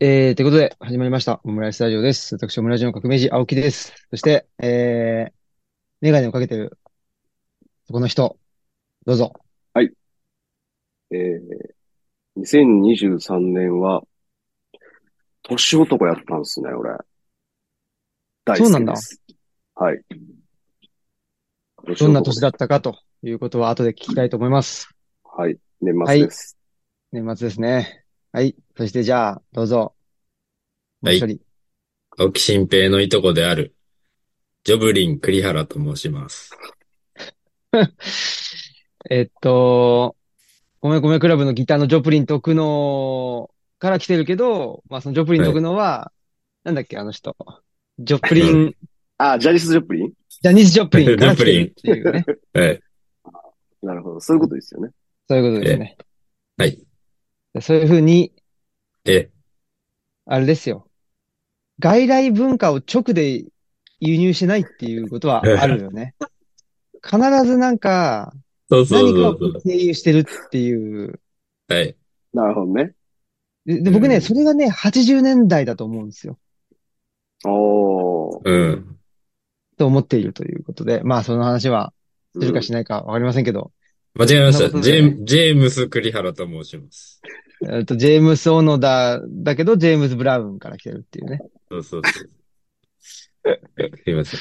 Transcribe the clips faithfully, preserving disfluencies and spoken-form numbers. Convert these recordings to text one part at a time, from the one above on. えー、ということで、始まりました。オムライスラジオです。私、オムライスの革命児、青木です。そして、えー、メガネをかけてる、そこの人、どうぞ。はい。えー、にせんにじゅうさんねんは、年男やったんですね、俺。大好きです。そうなんだ。はい。どんな年だったかということは、後で聞きたいと思います。はい。年末です。はい、年末ですね。はい。そしてじゃあ、どうぞ。はい。青木新平のいとこである、ジョブリン栗原と申します。えっと、米米クラブのギターのジョブリン特能から来てるけど、まあそのジョブリン特能は、はい、なんだっけ、あの人。ジョプリン。あ、ジャニス・ジョプリンジャニス・ジョプリンから来てるっていうね。はい。なるほど。そういうことですよね。そういうことですね。はい。そういうふうに、え、あれですよ。外来文化を直で輸入しないっていうことはあるよね。必ずなんか、そうそうそうそう何かを経由してるっていう。はい。なるほどね。で、で僕ね、うん、それがね、はちじゅうねんだいだと思うんですよ。おー。うん。と思っているということで、まあその話はするかしないかわかりませんけど。うん、間違えました。ジェ、ジェームス・栗原と申します。えっと、ジェームス・オノダだけど、ジェームス・ブラウンから来てるっていうね。そうそうそう。すいません。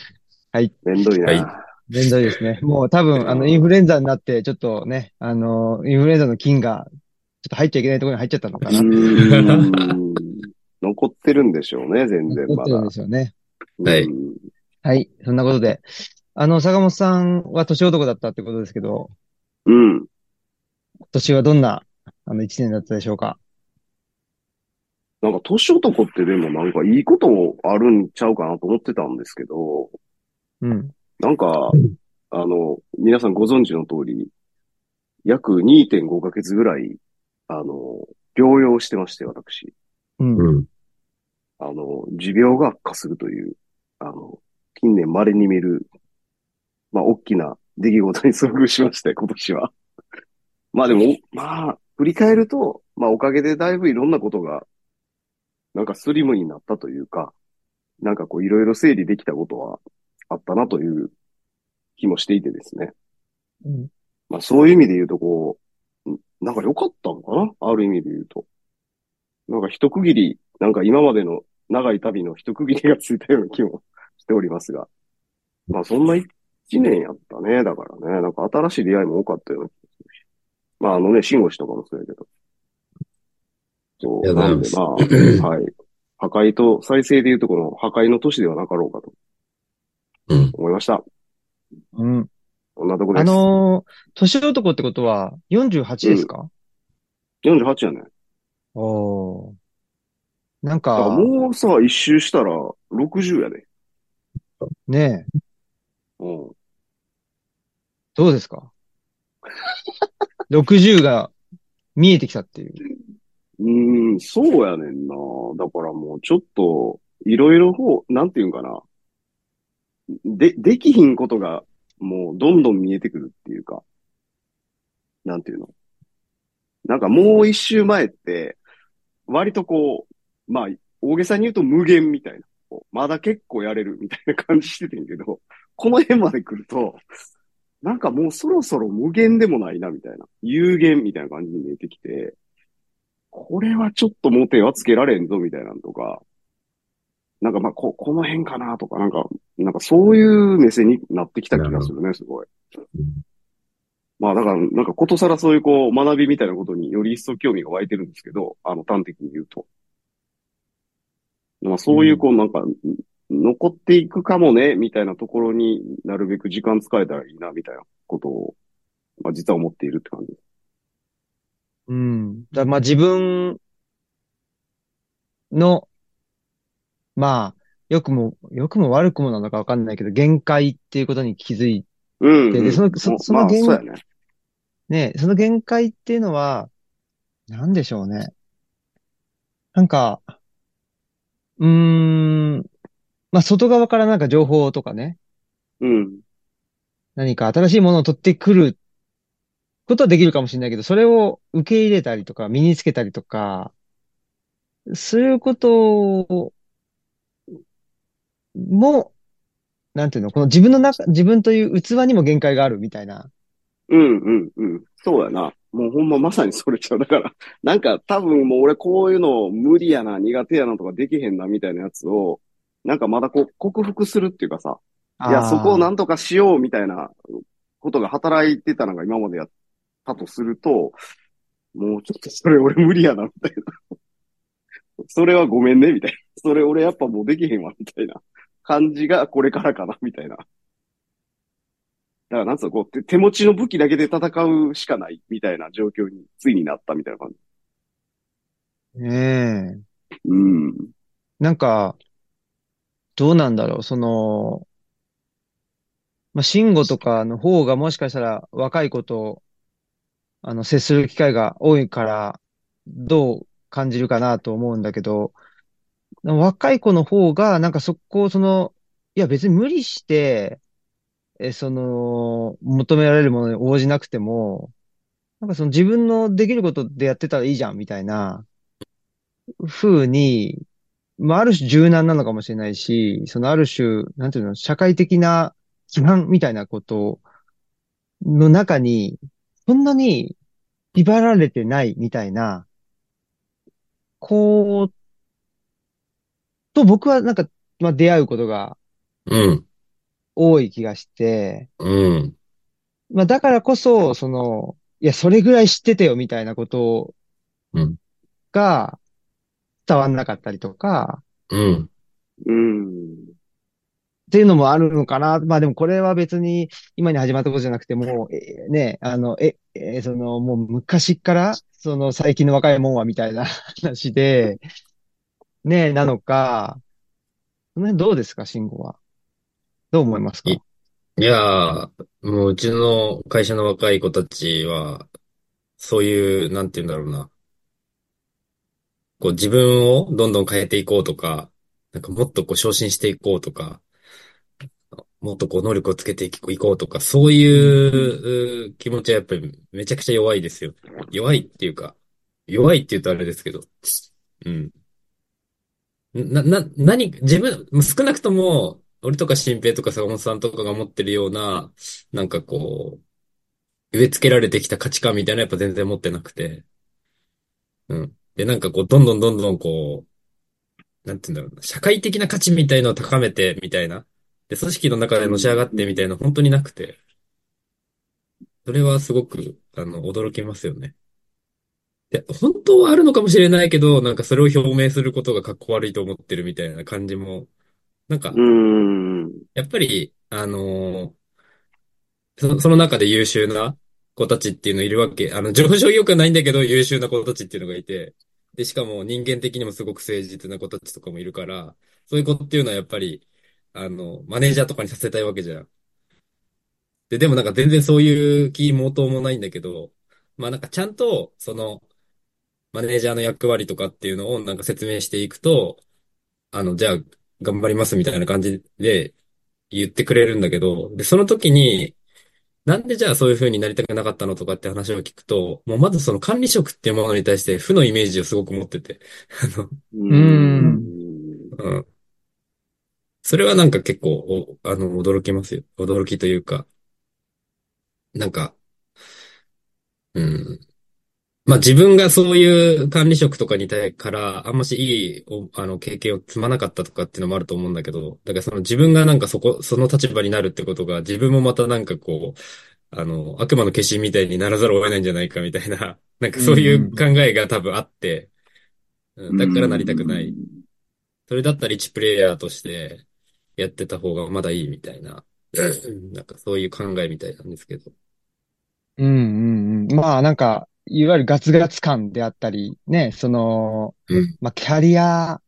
はい。めんどいな。はい。めんどいですね。もう多分、あの、インフルエンザになって、ちょっとね、あの、インフルエンザの菌が、ちょっと入っちゃいけないところに入っちゃったのかな。うーん残ってるんでしょうね、全然まだ。残ってるんでしょうね。はい。はい。そんなことで。あの、坂本さんは年男だったってことですけど。うん。今年はどんな、あの一年だったでしょうか。なんか年男ってでもなんかいいこともあるんちゃうかなと思ってたんですけど、うん。なんか、あの、皆さんご存知の通り、約 にてんごかげつぐらい、あの、療養してまして、私。うん。あの、持病が悪化するという、あの、近年稀に見る、まあ、大きな出来事に遭遇しまして、今年は。まあでも、まあ、振り返ると、まあおかげでだいぶいろんなことが、なんかスリムになったというか、なんかこういろいろ整理できたことはあったなという気もしていてですね。うん、まあそういう意味で言うとこう、なんか良かったのかな？ある意味で言うと。なんか一区切り、なんか今までの長い旅の一区切りがついたような気もしておりますが。まあそんな一年やったね。だからね。なんか新しい出会いも多かったような気がするし。まああのね、慎吾氏とかもそうやけど。そう、なんでまあ、はい。破壊と再生でいうとこの破壊の都市ではなかろうかと。うん。思いました。うん。こんなとこです。あのー、年男ってことはよんじゅうはちですか？うん、よんじゅうはちやね。おー。なんか。もうさ、一周したらろくじゅうやで。ねえ。うん。どうですか？ろくじゅうが見えてきたっていう。うーん、そうやねんな。だからもうちょっと、いろいろほう、なんていうんかな。で、できひんことが、もうどんどん見えてくるっていうか。なんていうの。なんかもう一周前って、割とこう、まあ、大げさに言うと無限みたいな。まだ結構やれるみたいな感じしててんけど、この辺まで来ると、なんかもうそろそろ無限でもないなみたいな有限みたいな感じに見えてきて、これはちょっともう手はつけられんぞみたいなのとか、なんかまあここの辺かなとかなんかなんかそういう目線になってきた気がするねすごい。まあだからなんかことさらそういうこう学びみたいなことにより一層興味が湧いてるんですけど、あの端的に言うと、まあそういうこうなんか。うん残っていくかもね、みたいなところになるべく時間使えたらいいな、みたいなことを、まあ実は思っているって感じ。うん。だまあ自分の、まあ、良くも、良くも悪くもなのかわかんないけど、限界っていうことに気づいて、うんうん、で、その、そ, その限界、まあそうやね、ね、その限界っていうのは、なんでしょうね。なんか、うーん、まあ、外側からなんか情報とかね。うん。何か新しいものを取ってくることはできるかもしれないけど、それを受け入れたりとか、身につけたりとか、そういうことも、なんていうの、この自分の中、自分という器にも限界があるみたいな。うんうんうん。そうやな。もうほんままさにそれちゃう。だから、なんか多分もう俺こういうの無理やな、苦手やなとかできへんなみたいなやつを、なんかまだこう克服するっていうかさ、いや、そこをなんとかしようみたいなことが働いてたのが今までやったとすると、もうちょっとそれ俺無理やなみたいな。それはごめんねみたいな。それ俺やっぱもうできへんわみたいな感じがこれからかなみたいな。だからなんつうの、こう、手持ちの武器だけで戦うしかないみたいな状況についになったみたいな感じ。ねえ。うん。なんか、どうなんだろう、その、まあ、慎吾とかの方がもしかしたら若い子と、あの、接する機会が多いから、どう感じるかなと思うんだけど、若い子の方が、なんかそこをその、いや別に無理して、え、その、求められるものに応じなくても、なんかその自分のできることでやってたらいいじゃん、みたいな、風に、まあ、ある種柔軟なのかもしれないし、そのある種、なんていうの、社会的な規範みたいなことの中に、そんなに威張られてないみたいな、こう、と僕はなんか、まあ、出会うことが、うん。多い気がして、うん。まあだからこそ、その、いや、それぐらい知っててよみたいなことが伝わんなかったりとか、うん。うん。っていうのもあるのかな。まあでもこれは別に今に始まったことじゃなくて、もう、えー、ね、あの、え、えー、その、もう昔から、その最近の若いもんはみたいな話で、ね、なのか、その辺どうですか、慎吾は。どう思いますか？いやー、もううちの会社の若い子たちは、そういう、なんて言うんだろうな。こう自分をどんどん変えていこうとか、なんかもっとこう昇進していこうとか、もっとこう能力をつけていこうとか、そういう気持ちはやっぱりめちゃくちゃ弱いですよ。弱いっていうか、弱いって言うとあれですけど、うん。な、な、何、自分、少なくとも、俺とか新平とか坂本さんとかが持ってるような、なんかこう、植え付けられてきた価値観みたいなやっぱ全然持ってなくて。うん。で、なんかこう、どんどんどんどんこう、なんて言うんだろう、社会的な価値みたいのを高めて、みたいな。で、組織の中でのし上がってみたいな、本当になくて。それはすごく、あの、驚きますよね。で、本当はあるのかもしれないけど、なんかそれを表明することが格好悪いと思ってるみたいな感じも、なんか、やっぱり、あのーそ、その中で優秀な子たちっていうのいるわけ。あの、上昇意欲はないんだけど、優秀な子たちっていうのがいて、で、しかも人間的にもすごく誠実な子たちとかもいるから、そういう子っていうのはやっぱり、あの、マネージャーとかにさせたいわけじゃん。で、でもなんか全然そういう気もともないんだけど、まあなんかちゃんと、その、マネージャーの役割とかっていうのをなんか説明していくと、あの、じゃあ、頑張りますみたいな感じで言ってくれるんだけど、で、その時に、なんでじゃあそういう風になりたくなかったのとかって話を聞くと、もうまずその管理職っていうものに対して負のイメージをすごく持ってて。あの、うん。うん。それはなんか結構、あの、驚きますよ。驚きというか、なんか、うん。まあ自分がそういう管理職とかに対から、あんましいい、あの、経験を積まなかったとかっていうのもあると思うんだけど、だからその自分がなんかそこ、その立場になるってことが、自分もまたなんかこう、あの、悪魔の化身みたいにならざるを得ないんじゃないかみたいな、なんかそういう考えが多分あって、うん、だからなりたくない。それだったら一プレイヤーとしてやってた方がまだいいみたいな、なんかそういう考えみたいなんですけど。うんうんうん。まあなんか、いわゆるガツガツ感であったり、ね、その、まあ、キャリア、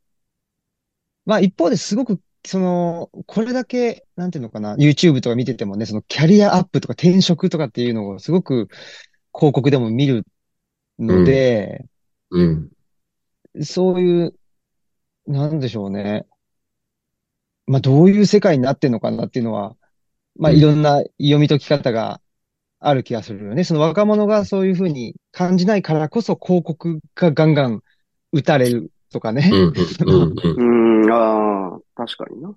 まあ、一方ですごく、その、これだけ、なんていうのかな、YouTube とか見ててもね、そのキャリアアップとか転職とかっていうのをすごく広告でも見るので、うんうん、そういう、なんでしょうね。まあ、どういう世界になってんのかなっていうのは、まあ、いろんな読み解き方が、ある気がするよね。その若者がそういうふうに感じないからこそ広告がガンガン打たれるとかね。うん、ああ、確かにな。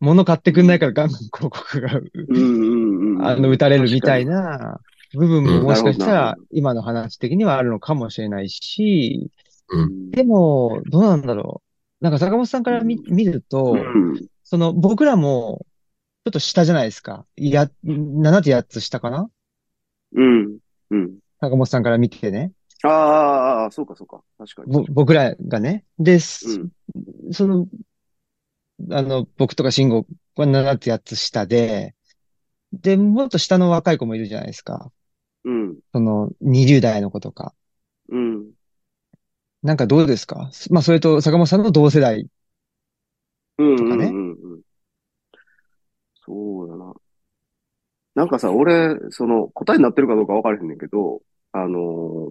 物買ってくんないからガンガン広告が、うんうん、あの、打たれるみたいな部分ももしかしたら今の話的にはあるのかもしれないし、うん、でも、どうなんだろう。なんか坂本さんから 見, 見ると、うん、その僕らも、ちょっと下じゃないですか。いや、ななつやっつ下かな？うん。うん。坂本さんから見てね。ああ、そうかそうか。確かに。僕らがね。で、うん、その、あの、僕とか慎吾はななつやっつ下で、で、もっと下の若い子もいるじゃないですか。うん。その、にじゅう代の子とか。うん。なんかどうですか？まあ、それと坂本さんの同世代とかね。うんうんうんうん。そうだな。なんかさ、俺、その、答えになってるかどうか分からへんねんけど、あのー、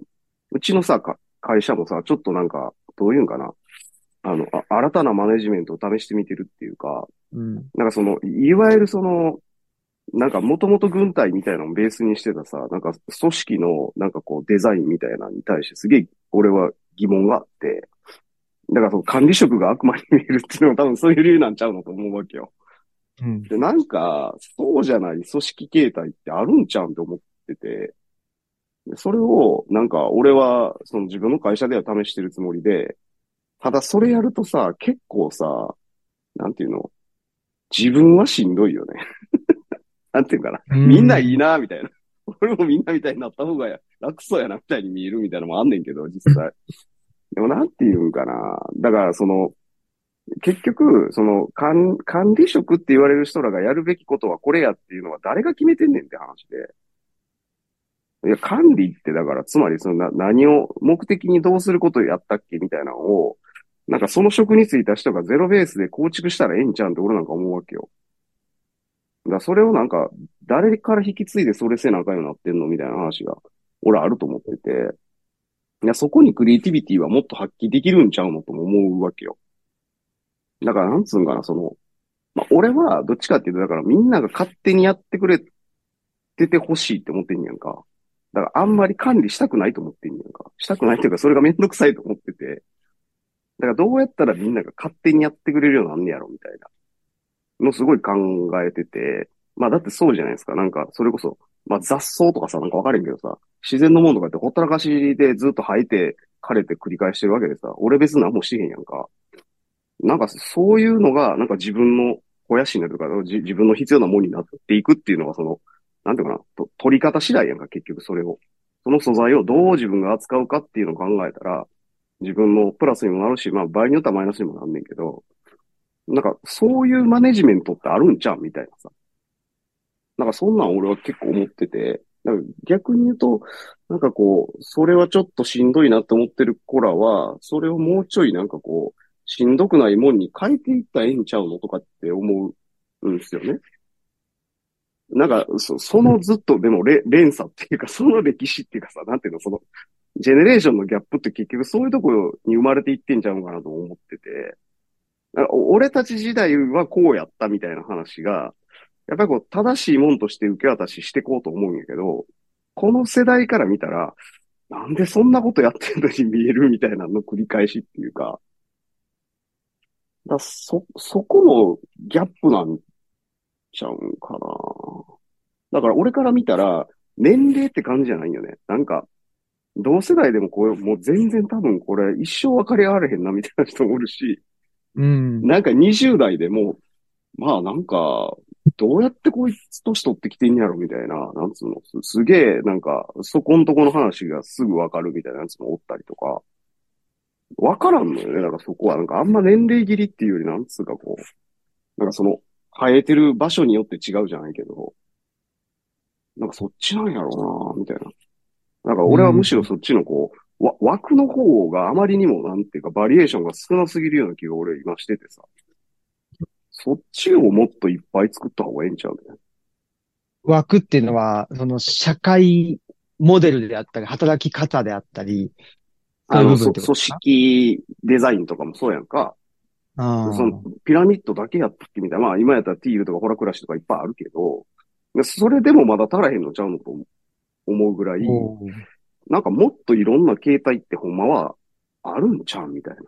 うちのさ、か会社もさ、ちょっとなんか、どういうんかな。あのあ、新たなマネジメントを試してみてるっていうか、うん、なんかその、いわゆるその、なんか元々軍隊みたいなのをベースにしてたさ、なんか組織の、なんかこう、デザインみたいなのに対して、すげえ、俺は疑問があって、だからその管理職が悪魔に見えるっていうのは多分そういう理由なんちゃうのと思うわけよ。で、なんか、そうじゃない組織形態ってあるんちゃうんって思ってて、それを、なんか、俺は、その自分の会社では試してるつもりで、ただそれやるとさ、結構さ、なんていうの、自分はしんどいよね。なんていうかな、みんないいな、みたいな。俺もみんなみたいになった方が楽そうやな、みたいに見えるみたいなのもあんねんけど、実際。でもなんていうんかな、だからその、結局、その管、管理職って言われる人らがやるべきことはこれやっていうのは誰が決めてんねんって話で。いや、管理ってだから、つまりそのな、何を目的にどうすることをやったっけみたいなのを、なんかその職に就いた人がゼロベースで構築したらええんちゃうんって俺なんか思うわけよ。だからそれをなんか、誰から引き継いでそれせなあかんようになってんのみたいな話が、俺あると思ってて。いや、そこにクリエイティビティはもっと発揮できるんちゃうのとも思うわけよ。だから、なんつうんかな、その、まあ、俺は、どっちかっていうと、だからみんなが勝手にやってくれててほしいって思ってんやんか。だから、あんまり管理したくないと思ってんやんか。したくないというか、それがめんどくさいと思ってて。だから、どうやったらみんなが勝手にやってくれるようになんねやろ、みたいな。のすごい考えてて。まあ、だってそうじゃないですか。なんか、それこそ、まあ、雑草とかさ、なんかわかるんけどさ、自然のものとかってほったらかしでずっと生えて、枯れて繰り返してるわけでさ、俺別に何もしてへんやんか。なんかそういうのが、なんか自分の肥やしになるとか、自分の必要なものになっていくっていうのがその、なんていうかな、と取り方次第やんか、結局それを。その素材をどう自分が扱うかっていうのを考えたら、自分のプラスにもなるし、まあ場合によってはマイナスにもなんねんけど、なんかそういうマネジメントってあるんちゃうみたいなさ。なんかそんなん俺は結構思ってて、なんか逆に言うと、なんかこう、それはちょっとしんどいなって思ってる子らは、それをもうちょいなんかこう、しんどくないもんに変えていったらええんちゃうのとかって思うんですよね。なんか、そ, そのずっと、でもれ、連鎖っていうか、その歴史っていうかさ、なんていうの、その、ジェネレーションのギャップって結局そういうところに生まれていってんちゃうのかなと思ってて、なんか俺たち時代はこうやったみたいな話が、やっぱりこう、正しいもんとして受け渡ししていこうと思うんやけど、この世代から見たら、なんでそんなことやってんのに見えるみたいなの繰り返しっていうか、だそ、そこのギャップなんちゃうんかな。だから俺から見たら、年齢って感じじゃないよね。なんか、同世代でもこれ、もう全然多分これ、一生分かり合われへんなみたいな人もおるし、うん、なんかにじゅう代でも、まあなんか、どうやってこいつ年取ってきてんやろみたいな、なんつうの、す, すげえなんか、そこんとこの話がすぐ分かるみたいなやつもおったりとか、わからんのよね。だからそこは、なんかあんま年齢切りっていうよりなんつうかこう、なんかその、生えてる場所によって違うじゃないけど、なんかそっちなんやろうなみたいな。なんか俺はむしろそっちのこう、わ、枠の方があまりにもなんていうかバリエーションが少なすぎるような気が俺今しててさ、そっちをもっといっぱい作った方がええんちゃうみたいな。枠っていうのは、その社会モデルであったり、働き方であったり、あの、組織デザインとかもそうやんか。あ、そのピラミッドだけやったっけみたいな。まあ今やったらティールとかホラクラシとかいっぱいあるけど、それでもまだ足らへんのちゃうのと思うぐらい、なんかもっといろんな形態ってほんまはあるんちゃうみたいな。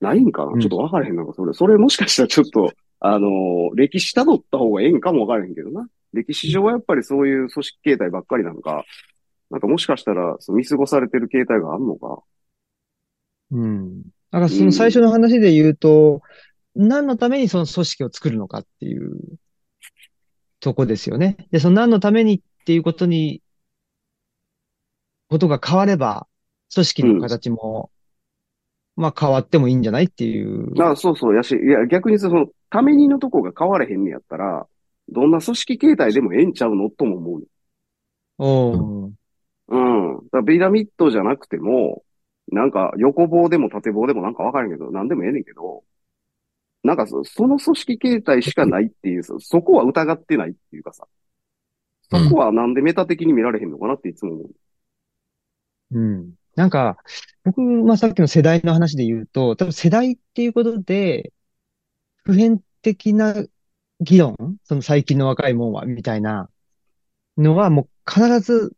ないんかな、うん、ちょっと分からへん。なんかそれ、それもしかしたらちょっと、あのー、歴史辿った方がええんかも分からへんけどな。歴史上はやっぱりそういう組織形態ばっかりなのか、なんかもしかしたらその見過ごされてる形態があるのか。うん。なんかその最初の話で言うと、うん、何のためにその組織を作るのかっていうとこですよね。で、その何のためにっていうことに、ことが変われば、組織の形も、うん、まあ変わってもいいんじゃないっていう。ああ、そうそう。やし、いや、逆にその、ためにのとこが変われへんねやったら、どんな組織形態でもええんちゃうのとも思う。おー。うん。だからピラミッドじゃなくても、なんか横棒でも縦棒でもなんかわからんけど、なんでもええねんけど、なんかそ、その組織形態しかないっていう、そこは疑ってないっていうかさ、そこはなんでメタ的に見られへんのかなっていつも思う。うん。なんか、僕、まあ、さっきの世代の話で言うと、多分世代っていうことで、普遍的な議論、その最近の若いもんは、みたいなのはもう必ず、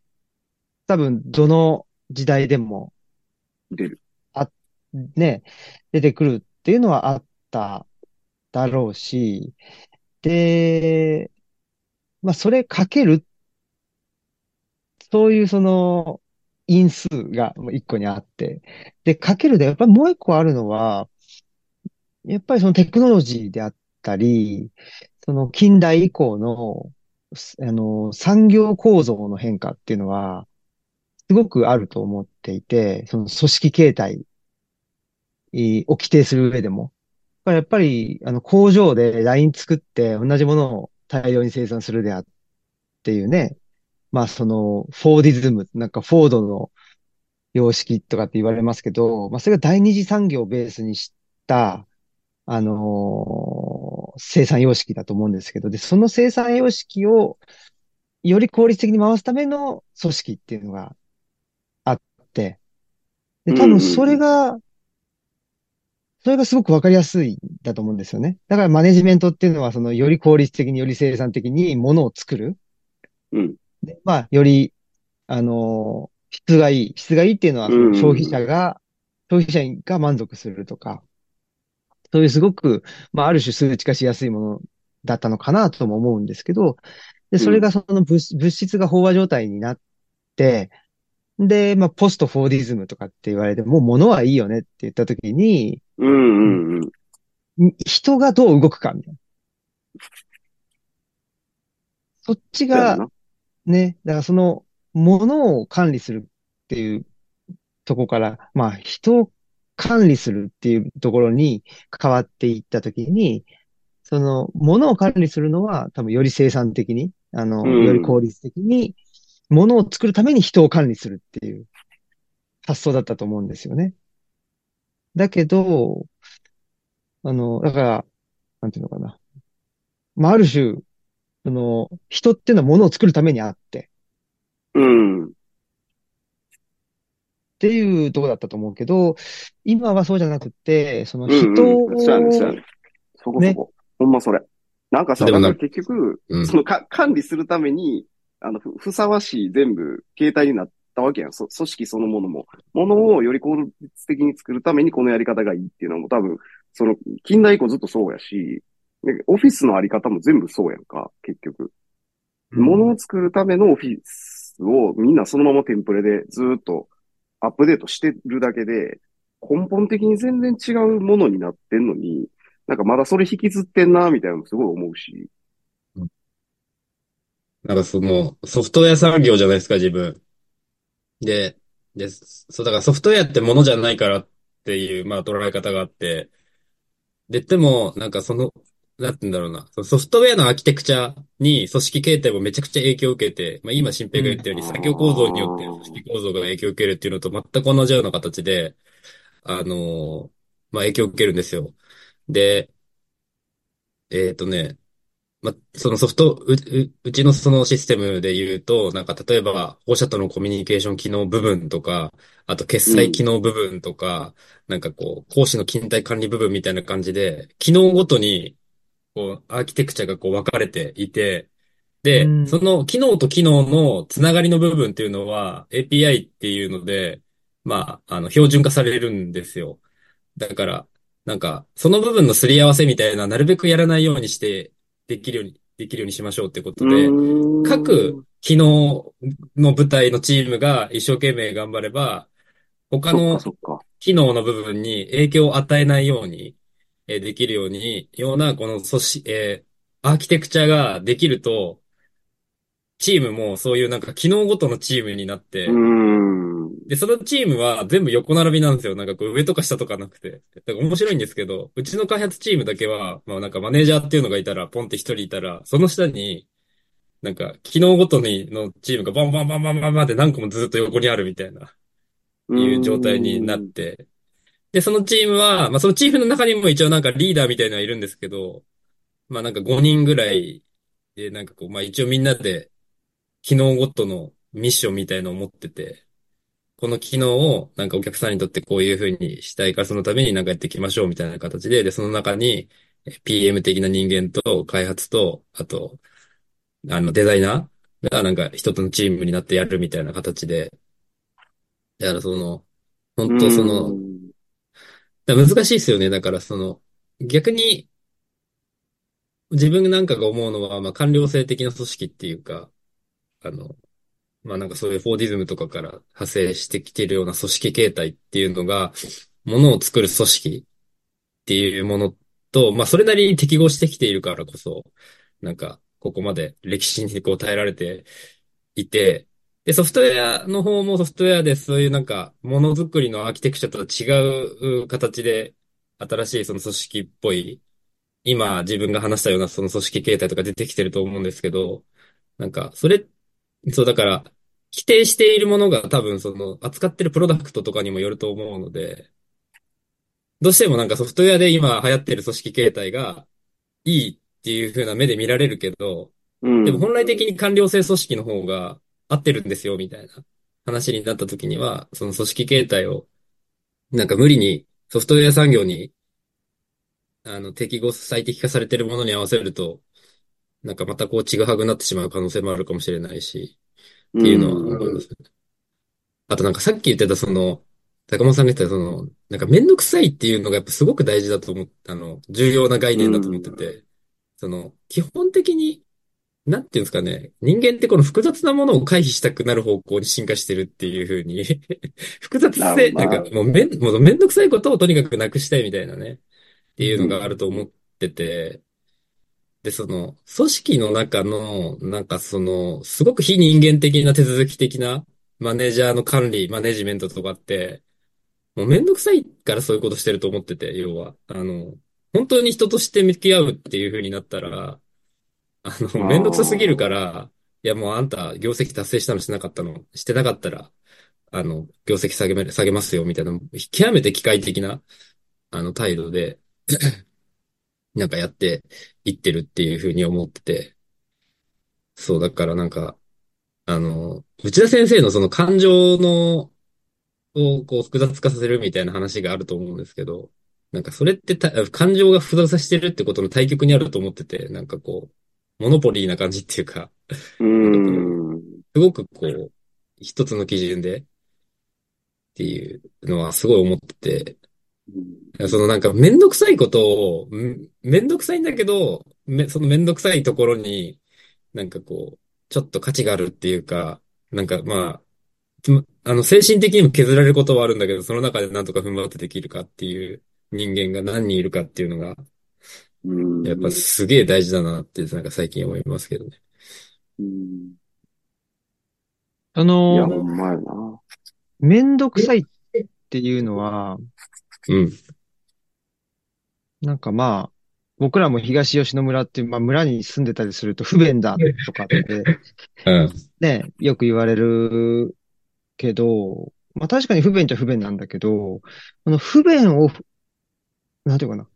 多分どの時代でも、出る。あ、ね、出てくるっていうのはあっただろうし、で、まあそれかける、そういうその因数が一個にあって、で、かけるでやっぱりもう一個あるのは、やっぱりそのテクノロジーであったり、その近代以降の、あの、産業構造の変化っていうのは、すごくあると思っていて、その組織形態を規定する上でも。やっぱり、あの、工場でライン作って同じものを大量に生産するであっていうね。まあ、その、フォーディズム、なんかフォードの様式とかって言われますけど、まあ、それが第二次産業をベースにした、あのー、生産様式だと思うんですけど、で、その生産様式をより効率的に回すための組織っていうのが、で、多分それが、うん、それがすごくわかりやすいんだと思うんですよね。だからマネジメントっていうのは、その、より効率的に、より生産的に物を作る。うん。で、まあ、より、あの、質がいい。質がいいっていうのは、消費者が、うん、消費者が満足するとか、そういうすごく、まあ、ある種数値化しやすいものだったのかなとも思うんですけど、で、それがその物、うん、物質が飽和状態になって、で、まあ、ポストフォーディズムとかって言われても、物はいいよねって言ったときに、うんうんうん、人がどう動くかみたいな。そっちが、ね、だからその、物を管理するっていうとこから、まあ、人を管理するっていうところに変わっていったときに、その、物を管理するのは、多分より生産的に、あの、うん、より効率的に、ものを作るために人を管理するっていう発想だったと思うんですよね。だけど、あの、だから、なんていうのかな。まあ、ある種、その、人っていうのはものを作るためにあって。うん。っていうとこだったと思うけど、今はそうじゃなくて、その人を、うんうん、そうやね、そうやね。そこそこ。ほんまそれ。なんかさ、だから結局、うん、そのか、管理するために、あの、ふ、ふさわしい全部、形態になったわけやん。そ、組織そのものも。ものをより効率的に作るためにこのやり方がいいっていうのも多分、その、近代以降ずっとそうやし、オフィスのあり方も全部そうやんか、結局。ものを作るためのオフィスをみんなそのままテンプレでずっとアップデートしてるだけで、根本的に全然違うものになってんのに、なんかまだそれ引きずってんな、みたいなのもすごい思うし。だからその、ソフトウェア産業じゃないですか、自分。で、で、そう、だからソフトウェアってものじゃないからっていう、まあ捉え方があって。で、でも、なんかその、なんて言うんだろうな、ソフトウェアのアーキテクチャに組織形態もめちゃくちゃ影響を受けて、まあ今、新平が言ったように、産業構造によって組織構造が影響を受けるっていうのと全く同じような形で、あのー、まあ影響を受けるんですよ。で、えっとね、ま、そのソフト、う、う、うちのそのシステムで言うと、なんか例えば、保護者とのコミュニケーション機能部分とか、あと決済機能部分とか、うん、なんかこう、講師の勤怠管理部分みたいな感じで、機能ごとに、こう、アーキテクチャがこう分かれていて、で、うん、その機能と機能のつながりの部分っていうのは エーピーアイ っていうので、まあ、あの、標準化されるんですよ。だから、なんか、その部分のすり合わせみたいな、なるべくやらないようにして、できるように、できるようにしましょうってことで、各機能の部隊のチームが一生懸命頑張れば、他の機能の部分に影響を与えないように、えー、できるように、ような、この組織、えー、アーキテクチャができると、チームもそういうなんか機能ごとのチームになって、うーんで、そのチームは全部横並びなんですよ。なんかこう上とか下とかなくて。だから面白いんですけど、うちの開発チームだけは、まあなんかマネージャーっていうのがいたら、ポンって一人いたら、その下に、なんか機能ごとにのチームがバンバンバンバンバンバンって何個もずっと横にあるみたいな、いう状態になって。で、そのチームは、まあそのチームの中にも一応なんかリーダーみたいなのはいるんですけど、まあなんかごにんぐらいで、なんかこう、まあ一応みんなで、機能ごとのミッションみたいのを持ってて、この機能をなんかお客さんにとってこういう風にしたいからそのためになんかやっていきましょうみたいな形で、で、その中に ピーエム 的な人間と開発と、あと、あのデザイナーがなんか一つのチームになってやるみたいな形で、だからその、本当その、だ難しいですよね。だからその、逆に、自分なんかが思うのは、まあ官僚性的な組織っていうか、あの、まあ、なんかそういうフォーディズムとかから派生してきているような組織形態っていうのが、ものを作る組織っていうものと、まあ、それなりに適合してきているからこそ、なんか、ここまで歴史にこう耐えられていて、で、ソフトウェアの方もソフトウェアでそういうなんか、ものづくりのアーキテクチャとは違う形で、新しいその組織っぽい、今自分が話したようなその組織形態とか出てきてると思うんですけど、なんか、それ、そう、だから、規定しているものが多分その、扱ってるプロダクトとかにもよると思うので、どうしてもなんかソフトウェアで今流行ってる組織形態がいいっていう風な目で見られるけど、うん、でも本来的に官僚性組織の方が合ってるんですよみたいな話になった時には、その組織形態を、なんか無理にソフトウェア産業に、あの、適合、最適化されてるものに合わせると、なんかまたこうちぐはぐになってしまう可能性もあるかもしれないし、っていうのは思いますね。あとなんかさっき言ってたその、坂本さんが言ってたその、なんかめんどくさいっていうのがやっぱすごく大事だと思って、あの、重要な概念だと思ってて、その、基本的に、なんていうんですかね、人間ってこの複雑なものを回避したくなる方向に進化してるっていう風に、複雑性、なんかもうめん、もうめんどくさいことをとにかくなくしたいみたいなね、っていうのがあると思ってて、で、その、組織の中の、なんかその、すごく非人間的な手続き的な、マネージャーの管理、マネジメントとかって、もうめんどくさいからそういうことしてると思ってて、要は。あの、本当に人として向き合うっていう風になったら、あの、めんどくさすぎるから、いやもうあんた、業績達成したのしてなかったの、してなかったら、あの、業績下げ、下げますよ、みたいな、極めて機械的な、あの、態度で、なんかやっていってるっていう風に思ってて。そう、だからなんか、あの、内田先生のその感情の、をこう複雑化させるみたいな話があると思うんですけど、なんかそれってた感情が複雑化してるってことの対極にあると思ってて、なんかこう、モノポリーな感じっていうか、うーんすごくこう、一つの基準で、っていうのはすごい思ってて、そのなんかめんどくさいことを、めんどくさいんだけど、めそのめんどくさいところに、なんかこう、ちょっと価値があるっていうか、なんかまあ、あの精神的にも削られることはあるんだけど、その中でなんとか踏ん張ってできるかっていう人間が何人いるかっていうのが、うんやっぱすげえ大事だなって、なんか最近思いますけどね。うんあの、いや、お前な。めんどくさいっていうのは、うん。なんかまあ、僕らも東吉野村っていう、まあ村に住んでたりすると不便だとかって、うん、ね、よく言われるけど、まあ確かに不便っちゃ不便なんだけど、この不便を、なんていうかな、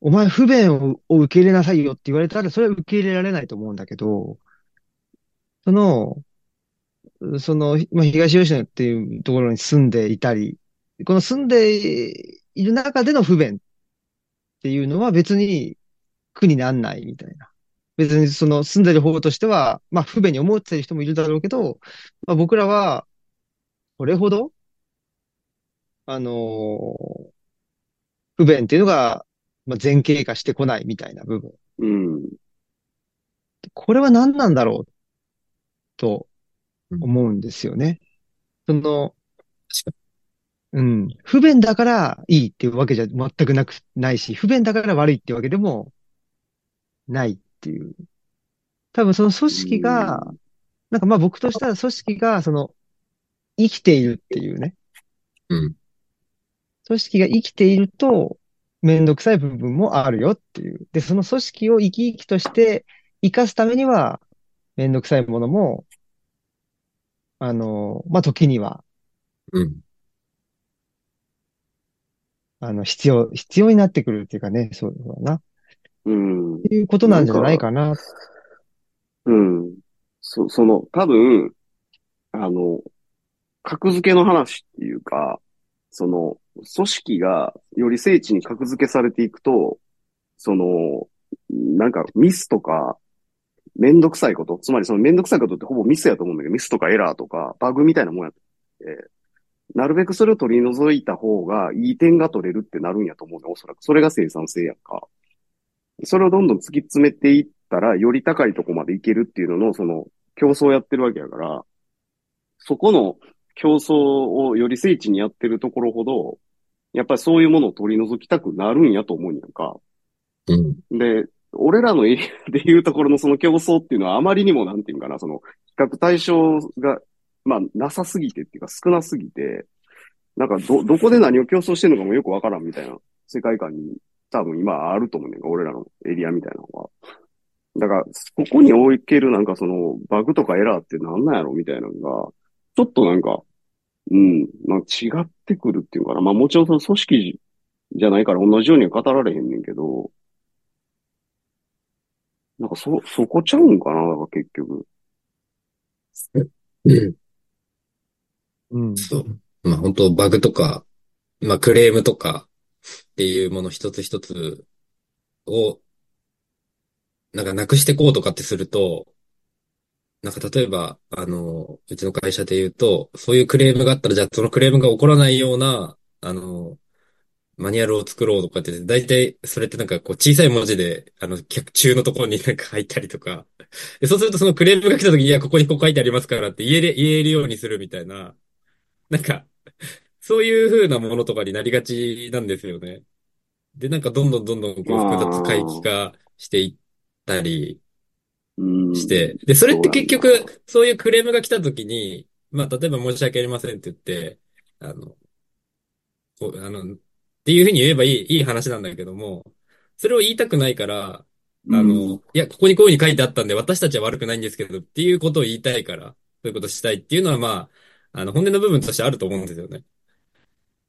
お前不便を受け入れなさいよって言われたらそれは受け入れられないと思うんだけど、その、その、まあ東吉野っていうところに住んでいたり、この住んでいる中での不便っていうのは別に苦になんないみたいな。別にその住んでる方としては、まあ不便に思っている人もいるだろうけど、まあ僕らは、これほど、あのー不便っていうのが、まあ、前傾化してこないみたいな部分。うん。これは何なんだろう、と思うんですよね。うん、その、確かに。うん。不便だからいいっていうわけじゃ全くなく、ないし、不便だから悪いっていうわけでも、ないっていう。多分その組織が、うん、なんかまあ僕としたら組織が、その、生きているっていうね。うん。組織が生きていると、めんどくさい部分もあるよっていう。で、その組織を生き生きとして生かすためには、めんどくさいものも、あの、まあ、時には、うん。あの、必要、必要になってくるっていうかね、そうだな。うん。っていうことなんじゃないかな。なんか、うん。そ、その、多分、あの、格付けの話っていうか、その、組織がより精緻に格付けされていくと、その、なんかミスとか、めんどくさいこと、つまりそのめんどくさいことってほぼミスやと思うんだけど、ミスとかエラーとか、バグみたいなもんやと思って、なるべくそれを取り除いた方がいい点が取れるってなるんやと思うね、おそらく。それが生産性やんか。それをどんどん突き詰めていったら、より高いとこまでいけるっていうのの、その、競争やってるわけやから、そこの、競争をより精緻にやってるところほど、やっぱりそういうものを取り除きたくなるんやと思うんやんか。うん、で、俺らのエリアでいうところのその競争っていうのはあまりにもなんていうかな、その比較対象が、まあなさすぎてっていうか少なすぎて、なんかど、どこで何を競争してるのかもよくわからんみたいな世界観に多分今あると思うねんか、俺らのエリアみたいなのは。だから、ここにおけるなんかそのバグとかエラーってなんなんやろみたいなのが、ちょっとなんか、うん、まあ違ってくるっていうかな。まあもちろんその組織じゃないから同じようには語られへんねんけど、なんかそ、そこちゃうんかな、なんか結局。うん。そう。まあ本当バグとか、まあクレームとかっていうもの一つ一つを、なんかなくしてこうとかってすると、なんか例えば、あの、うちの会社で言うと、そういうクレームがあったら、じゃあそのクレームが起こらないような、あの、マニュアルを作ろうとかって、だいたいそれってなんかこう小さい文字で、あの、客中のところになんか入ったりとか。で、そうするとそのクレームが来た時に、いや、ここにこう書いてありますからって言えれ、言えるようにするみたいな。なんか、そういう風なものとかになりがちなんですよね。で、なんかどんどんどんどんこう複雑回帰化していったり、して、で、それって結局、そういうクレームが来た時に、まあ、例えば申し訳ありませんって言って、あの、あの、っていうふうに言えばいい、いい話なんだけども、それを言いたくないから、あの、いや、ここにこういうふうに書いてあったんで、私たちは悪くないんですけど、っていうことを言いたいから、そういうことしたいっていうのは、まあ、あの、本音の部分としてあると思うんですよね。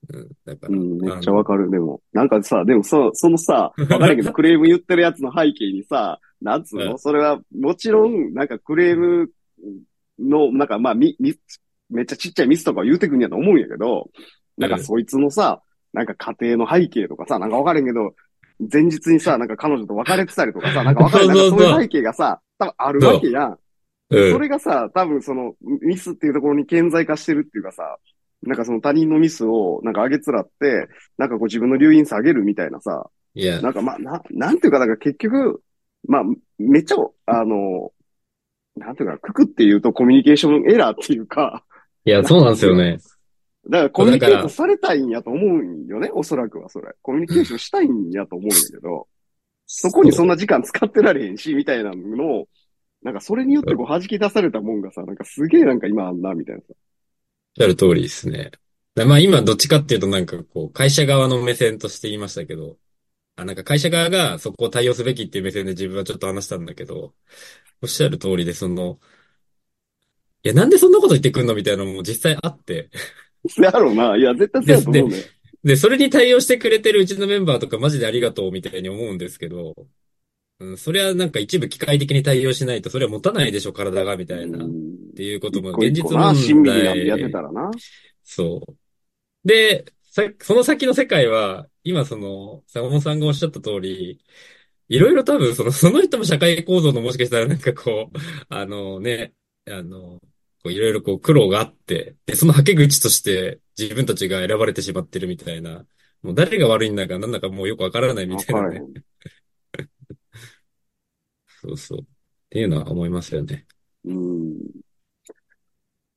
うん、だから。うん、めっちゃわかる。でも、なんかさ、でもそ、そのさ、わかるけど、クレーム言ってるやつの背景にさ、なんつうの、うん、それは、もちろん、なんかクレームの、なんかまあ、み、み、めっちゃちっちゃいミスとか言うてくんやと思うんやけど、なんかそいつのさ、なんか家庭の背景とかさ、なんかわかるけど、前日にさ、なんか彼女と別れてたりとかさ、なんかわかるなんかそういう背景がさ、多分あるわけやん。うん、それがさ、多分その、ミスっていうところに顕在化してるっていうかさ、なんかその他人のミスをなんか上げつらって、なんかこう自分の留飲下げるみたいなさ、yeah. なんかまあ、な、なんていうか、なんか結局、まあ、めっちゃ、あの、なんていうか、くくって言うとコミュニケーションエラーっていうか。いや、そうなんですよね。だからコミュニケーションされたいんやと思うんよね、おそらくはそれ。コミュニケーションしたいんやと思うんだけど、そこにそんな時間使ってられへんし、みたいなのを、なんかそれによってこう弾き出されたもんがさ、なんかすげえなんか今あんな、みたいなさ。ある通りですね。まあ今どっちかっていうとなんかこう会社側の目線として言いましたけど、あ、なんか会社側がそこを対応すべきっていう目線で自分はちょっと話したんだけど、おっしゃる通りでその、いやなんでそんなこと言ってくんのみたいなのも実際あって。やろうな。いや絶対そうだと思うね。で、で、それに対応してくれてるうちのメンバーとかマジでありがとうみたいに思うんですけど、うん、それはなんか一部機械的に対応しないとそれは持たないでしょ体がみたいなっていうことも現実問題。親身になってやってたらな。そう。で、その先の世界は今その坂本さんがおっしゃった通り、いろいろ多分その、その人も社会構造のもしかしたらなんかこう、あのね、あの、こういろいろこう苦労があって、で、そのはけ口として自分たちが選ばれてしまってるみたいな、もう誰が悪いんだかなんだかもうよくわからないみたいなね。そうそう。っていうのは思いますよね。うん。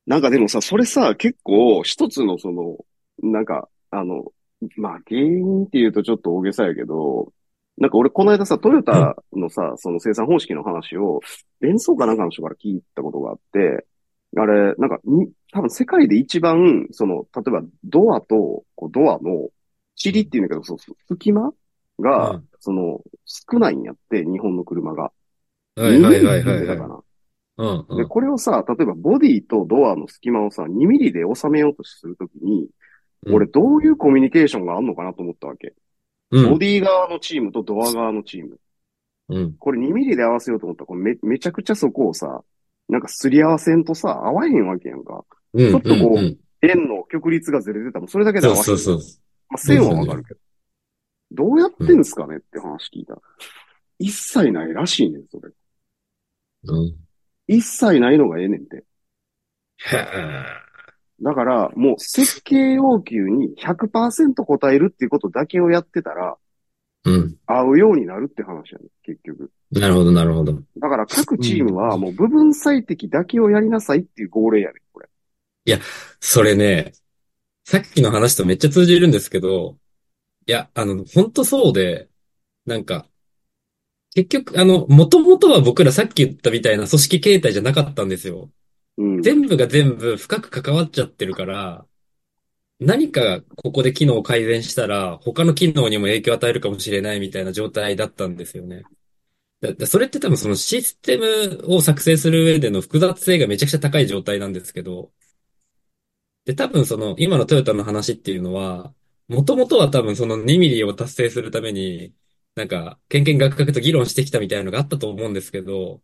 なんかでもさ、それさ、結構一つのその、なんか、あの、まあ、原因っていうとちょっと大げさやけど、なんか俺この間さ、トヨタのさ、その生産方式の話を、連想かなんかの人から聞いたことがあって、あれ、なんか、多分世界で一番、その、例えばドアと、こうドアの、塵っていうんだけど、そう、隙間が、うん、その、少ないんやって、日本の車が。はいはいはいはい、はい。だから、うんうん。で、これをさ、例えばボディとドアの隙間をさ、にミリで収めようとするときに、俺どういうコミュニケーションがあんのかなと思ったわけ。うん、ボディ側のチームとドア側のチーム。うん、これにミリで合わせようと思ったらこれ め, めちゃくちゃそこをさ、なんかすり合わせんとさ、合わへんわけやんか。うん、ちょっとこう、うん、円の曲率がずれてたもん、それだけで合わせる。そうそうそう。まあ、線はわかるけど。どうやってんすかねって話聞いた、うん。一切ないらしいねん、それ。うん、一切ないのがええねんって。へー。だから、もう設計要求に ひゃくパーセント 応えるっていうことだけをやってたら、うん。合うようになるって話やね、結局。なるほど、なるほど。だから各チームはもう部分最適だけをやりなさいっていう号令やね、これ。いや、それね、さっきの話とめっちゃ通じるんですけど、いや、あの、ほんとそうで、なんか、結局、あの、もともとは僕らさっき言ったみたいな組織形態じゃなかったんですよ。うん、全部が全部深く関わっちゃってるから、何かここで機能を改善したら他の機能にも影響を与えるかもしれないみたいな状態だったんですよね。だだそれって多分そのシステムを作成する上での複雑性がめちゃくちゃ高い状態なんですけど、で多分その今のトヨタの話っていうのは、もともとは多分そのにミリを達成するために、なんかけんけんがくがくと議論してきたみたいなのがあったと思うんですけど、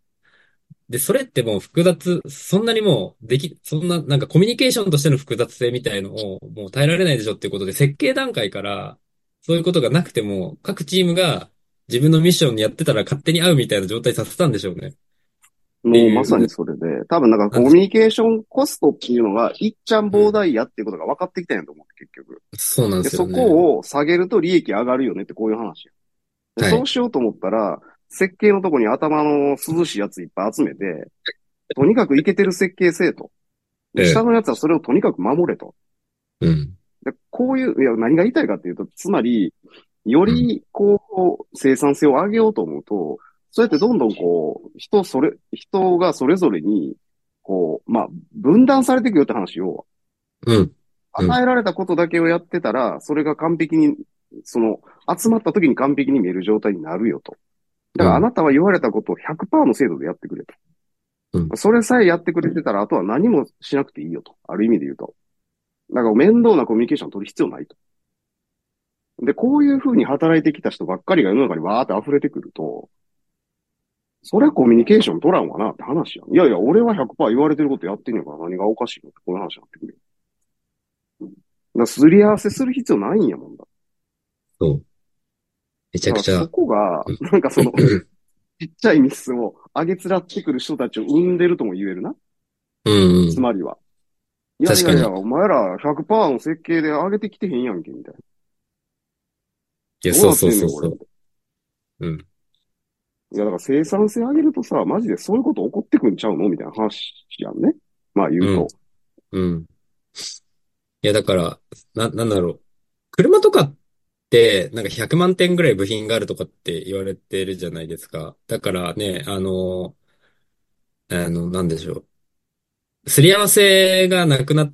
で、それってもう複雑、そんなにもうでき、そんな、なんかコミュニケーションとしての複雑性みたいのをもう耐えられないでしょっていうことで、設計段階からそういうことがなくても、各チームが自分のミッションにやってたら勝手に合うみたいな状態させたんでしょうね。もうまさにそれで、多分なんかコミュニケーションコストっていうのがいっちゃん膨大やっていうことが分かってきたんやと思う、結局。そうなんですよね。で、そこを下げると利益上がるよねってこういう話や。で、はい、そうしようと思ったら、設計のとこに頭の涼しいやついっぱい集めて、とにかくイケてる設計性と。で、下のやつはそれをとにかく守れと。うん。で、こういう、いや、何が言いたいかっていうと、つまり、より、こう、生産性を上げようと思うと、そうやってどんどんこう、人それ、人がそれぞれに、こう、まあ、分断されていくよって話を。うん。与えられたことだけをやってたら、それが完璧に、その、集まった時に完璧に見える状態になるよと。だからあなたは言われたことを ひゃくパーセント の精度でやってくれと、うん。それさえやってくれてたら、あとは何もしなくていいよと。ある意味で言うと。だから面倒なコミュニケーションを取る必要ないと。で、こういう風に働いてきた人ばっかりが世の中にわーって溢れてくると、それはコミュニケーション取らんわなって話やん。いやいや、俺は ひゃくパーセント 言われてることやってんのから何がおかしいのってこういう話になってくる。だからすり合わせする必要ないんやもんだ。そう。めちゃくちゃ。そこが、なんかその、ちっちゃいミスを上げつらってくる人たちを生んでるとも言えるな。うん、うん。つまりは。いやいやいや、お前ら ひゃくパーセント の設計で上げてきてへんやんけ、みたいな。いや、そうそうそうそう。うん。いや、だから生産性上げるとさ、マジでそういうこと起こってくんちゃうのみたいな話やんね。まあ言うと。うん。うん、いや、だから、な、なんだろう。車とか、で、なんかひゃくまんてんぐらい部品があるとかって言われてるじゃないですか。だからね、あの、あの、なんでしょう。すり合わせがなくな、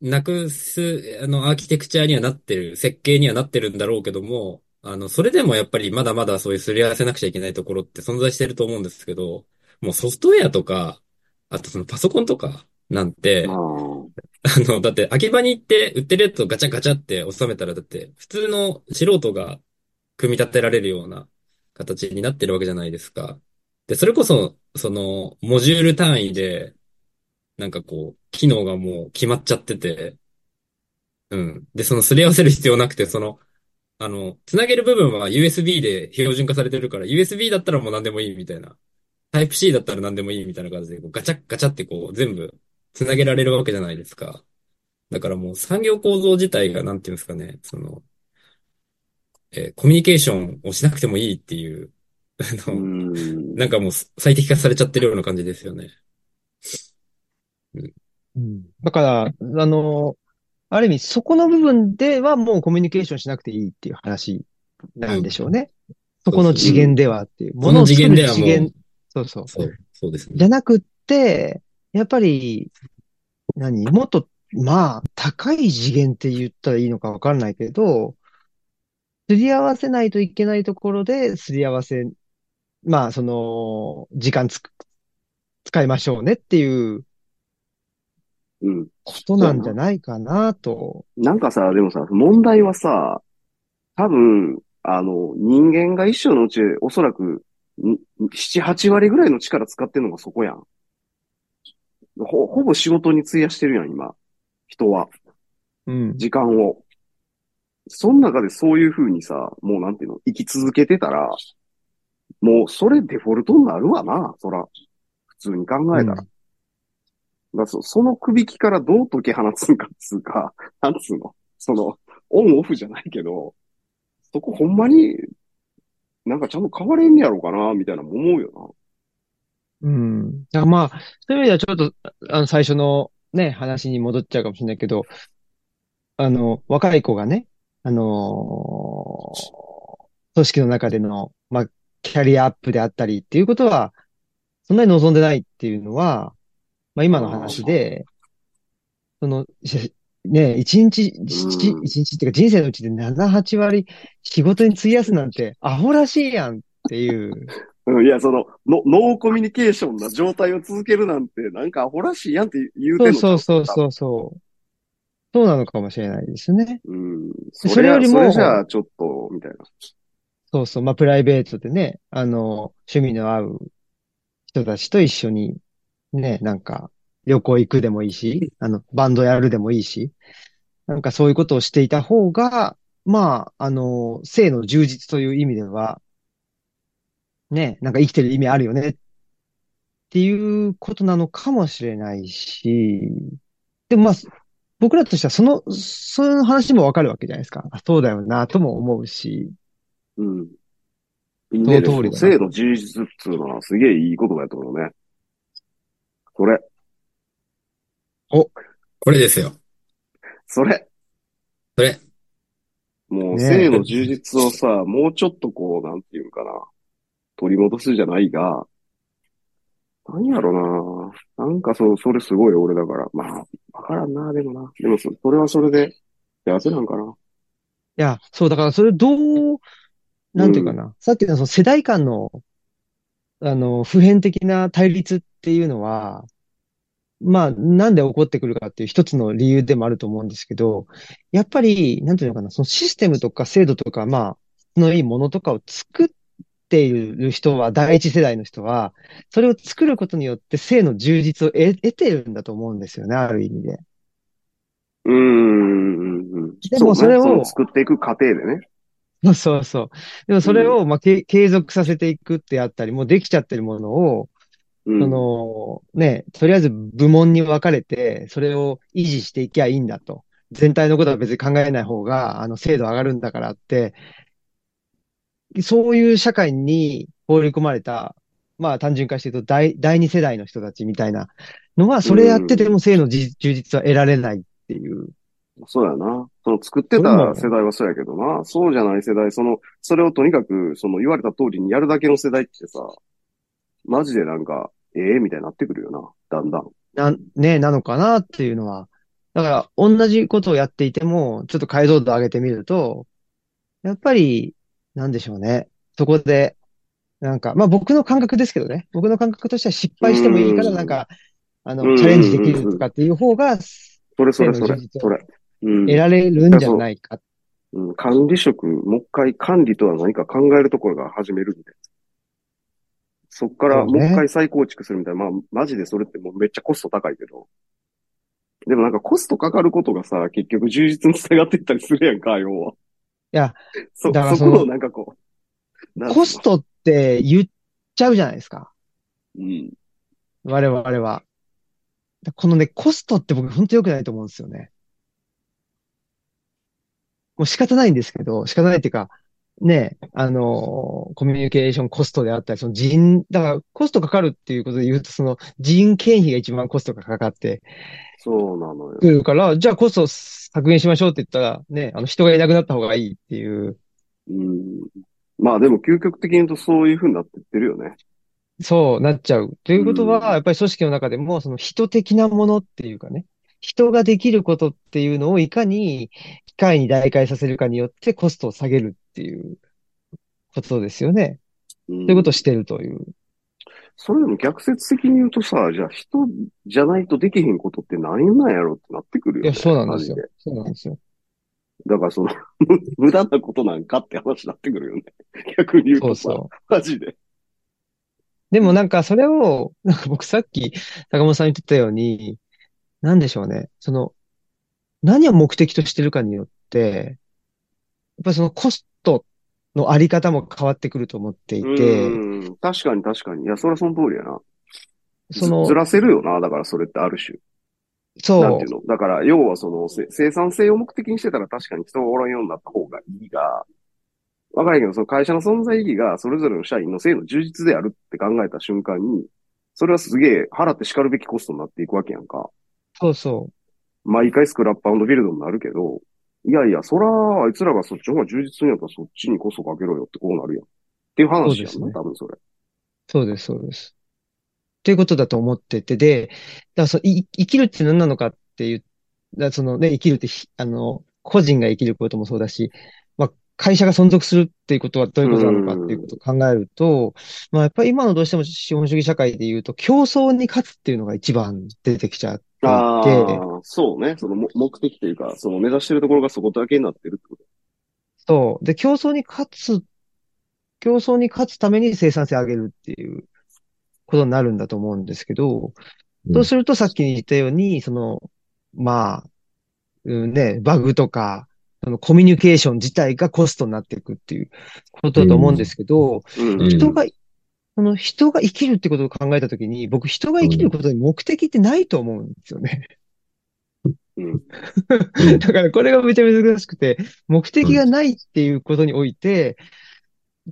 なくす、あの、アーキテクチャにはなってる、設計にはなってるんだろうけども、あの、それでもやっぱりまだまだそういうすり合わせなくちゃいけないところって存在してると思うんですけど、もうソフトウェアとか、あとそのパソコンとかなんて、あの、だって、秋葉に行って、売ってるやつをガチャガチャって収めたら、だって、普通の素人が組み立てられるような形になってるわけじゃないですか。で、それこそ、その、モジュール単位で、なんかこう、機能がもう決まっちゃってて、うん。で、そのすり合わせる必要なくて、その、あの、つなげる部分は ユーエスビー で標準化されてるから、ユーエスビー だったらもう何でもいいみたいな。タイプ C だったら何でもいいみたいな感じで、こうガチャッガチャってこう全部つなげられるわけじゃないですか。だからもう産業構造自体がなんていうんですかね、その、えーコミュニケーションをしなくてもいいっていう、あうの、ん。なんかもう最適化されちゃってるような感じですよね。うん、うんだから、あの、ある意味、そこの部分ではもうコミュニケーションしなくていいっていう話なうんでん、しょうね。そそうこのそう。次元ではっていう。もこののを次作元るでは次も元、う、そうそう。そう、そうですじゃね。なくって、やっぱり、何もっと、まあ、高い次元って言ったらいいのかわかんないけど、すり合わせないといけないところですり合わせ、まあ、その、時間つく、使いましょうねっていううん。ことそうなやんじゃな。ないかなと。なんかさ、でもさ、問題はさ、多分、あの、人間が一生のうち、おそらく、んなな、はち割ぐらいの力使ってんのがそこやん。ほ、ほぼ仕事に費やしてるやん、今。人は。うん。時間を。その中でそういう風にさ、もうなんていうの、生き続けてたら、もうそれデフォルトになるわな、そら。普通に考うえたら。だかん。らそ、その区引きからどう解き放つんかっつうか、なんつうの、その、オンオフじゃないけど、そこほんまになんかちゃんと変われんねやろうかな、みたいなのも思うようん。だからまあ、そういう意味ではちょっと、あの、最初のね、話に戻っちゃうかもしれないけど、あの、若い子がね、あのー組織の中での、まあ、キャリアアップであったりっていうことは、そんなに望んでないっていうのは、まあ、な。今のあ話あ、で、その、しね、一日、う一ん、一日っていうか人生のうちでなな、はち割仕事に費やすなんてアホらしいやんっていう。うんいや、その、の、ノーコミュニケーションな状態を続けるなんて、なんかアホらしいやんって言うそてうんのちそゃううその、う多そう分。そう。そうなのかもしれないですね。うん、そそれれよは、りそれじゃも、あちょっと、みたいな。そうそう、まあ、プライベートでね、あの、趣味の合う人たちと一緒に、ね、なんか、旅行行くでもいいし、あの、バンドやるでもいいし、なんかそういうことをしていた方が、まあ、あの、性の充実という意味では、ね、なんか生きてる意味あるよねっていうことなのかもしれないし、でもまあ、僕らとしてはその、そういう話もわかるわけじゃないですか。あ、そうだよな、とも思うし、うん。いいそね、のでも通そりのだな制度と。充実っつうのはすげえいい言葉やと思うね。それ、お、これですよ。それ。それ。もうね性の充実をさ、もうちょっとこう、なんていうんかな。取り戻すじゃないが、なんやろな。なんかそう、それすごい俺だから。まあ、わからんな、でもな。でもそ、それはそれで、幸せなんかな。いや、そう、だからそれどう、うなんていうかん。な。さっきのその世代間の、あの、普遍的な対立っていうのは、まあ、なんで起こってくるかっていう一つの理由でもあると思うんですけど、やっぱり、なんていうのかな、そのシステムとか制度とか、まあ、質のいいものとかを作っている人は、第一世代の人は、それを作ることによって性の充実を得、得てるんだと思うんですよね、ある意味で。うーん。でそもうそね。れそのを、作っていく過程でね。そうそうそう。でもうそれん。を、まあ、け継続させていくってあったり、もうできちゃってるものを、うそん。の、ね、とりあえず部門に分かれて、それを維持していきゃいいんだと。全体のことは別に考えない方が、あの、精度上がるんだからって、そういう社会に放り込まれた、まあ単純化して言うと、第、第二世代の人たちみたいなのは、うそれやっててん。も精の充実は得られないっていう。そうやな。その作ってこれた世も、代はそうやけどな。そうじゃない世代、その、それをとにかく、その言われた通りにやるだけの世代ってさ、マジでなんか、ええみたいになってくるよな。だんだん。な、ね、なのかなっていうのは。だから、同じことをやっていても、ちょっと解像度上げてみると、やっぱり、なんでしょうね。そこで、なんか、まあ僕の感覚ですけどね。僕の感覚としては失う敗してもいいから、なんん。か、あうの、チャレンジできんうんるうとん。かっていう方が、それそ性れのそ充れ、実そをれ。うん。得だからられるんじゃそないか。う、うん、管理職、もう一回管理とは何か考えるところが始めるみたいな。そっからそうもう一ね。回再構築するみたいな。まあ、マジでそれってもうめっちゃコスト高いけど。でもなんかコストかかることがさ、結局充実につながっていったりするやんか、要は。や、そ、だからそそこをなんかこう。コストって言っちゃうじゃないですか。うん。我々は。このね、コストって僕本当良くないと思うんですよね。もう仕方ないんですけど、仕方ないっていうか、ね、あの、コミュニケーションコストであったり、その人、だからコストかかるっていうことで言うと、その人件費が一番コストがかかって、そうなのよ。くるから、じゃあコスト削減しましょうって言ったら、ね、あの人がいなくなった方がいいっていう。うん。まあでも究極的に言うとそういう風になってってるよね。そうなっちゃう。ということは、やっぱり組織の中でも、その人的なものっていうかね、人ができることっていうのをいかに機械に代替させるかによってコストを下げるっていうことですよね。ということをしてるという。うん、それでも逆説的に言うとさ、じゃあ人じゃないとできへんことって何なんやろってなってくるよね。いや、そうなんですよ。そうなんですよ。だからその、無駄なことなんかって話になってくるよね。逆に言うとさ、そうそうマジで。でもなんかそれを、なんか僕さっき坂本さんに言ってたように、なんでしょうね。その、何を目的としてるかによって、やっぱりそのコストのあり方も変わってくると思っていて。うん確かに確かに。いや、それはその通りやな。その、ずらせるよな。だからそれってある種。そう。なんていうの。だから、要はその、生産性を目的にしてたら確かに人がおらんようになった方がいいが、わからんけど、その会社の存在意義がそれぞれの社員の性の充実であるって考えた瞬間に、それはすげえ払って叱るべきコストになっていくわけやんか。そうそう。毎回スクラップ&ビルドになるけど、いやいや、そら、あいつらがそっちの方が充実するんやったらそっちにこそかけろよってこうなるやん。っていう話ですね、多分それ。そうです、そうです。っていうことだと思ってて、で、だそい生きるって何なのかっていう、だそのね、生きるって、あの、個人が生きることもそうだし、まあ、会社が存続するっていうことはどういうことなのかっていうことを考えると、まあ、やっぱり今のどうしても資本主義社会で言うと、競争に勝つっていうのが一番出てきちゃう。ああ、そうね。その目的というか、その目指してるところがそこだけになってるってこと。そう。で、競争に勝つ、競争に勝つために生産性を上げるっていうことになるんだと思うんですけど、うん、そうするとさっき言ったように、その、まあ、うん、ね、バグとか、そのコミュニケーション自体がコストになっていくっていうことだと思うんですけど、うんうん、人が、その人が生きるってことを考えたときに、僕人が生きることに目的ってないと思うんですよね。うん、だからこれがめちゃめちゃ難しくて、目的がないっていうことにおいて、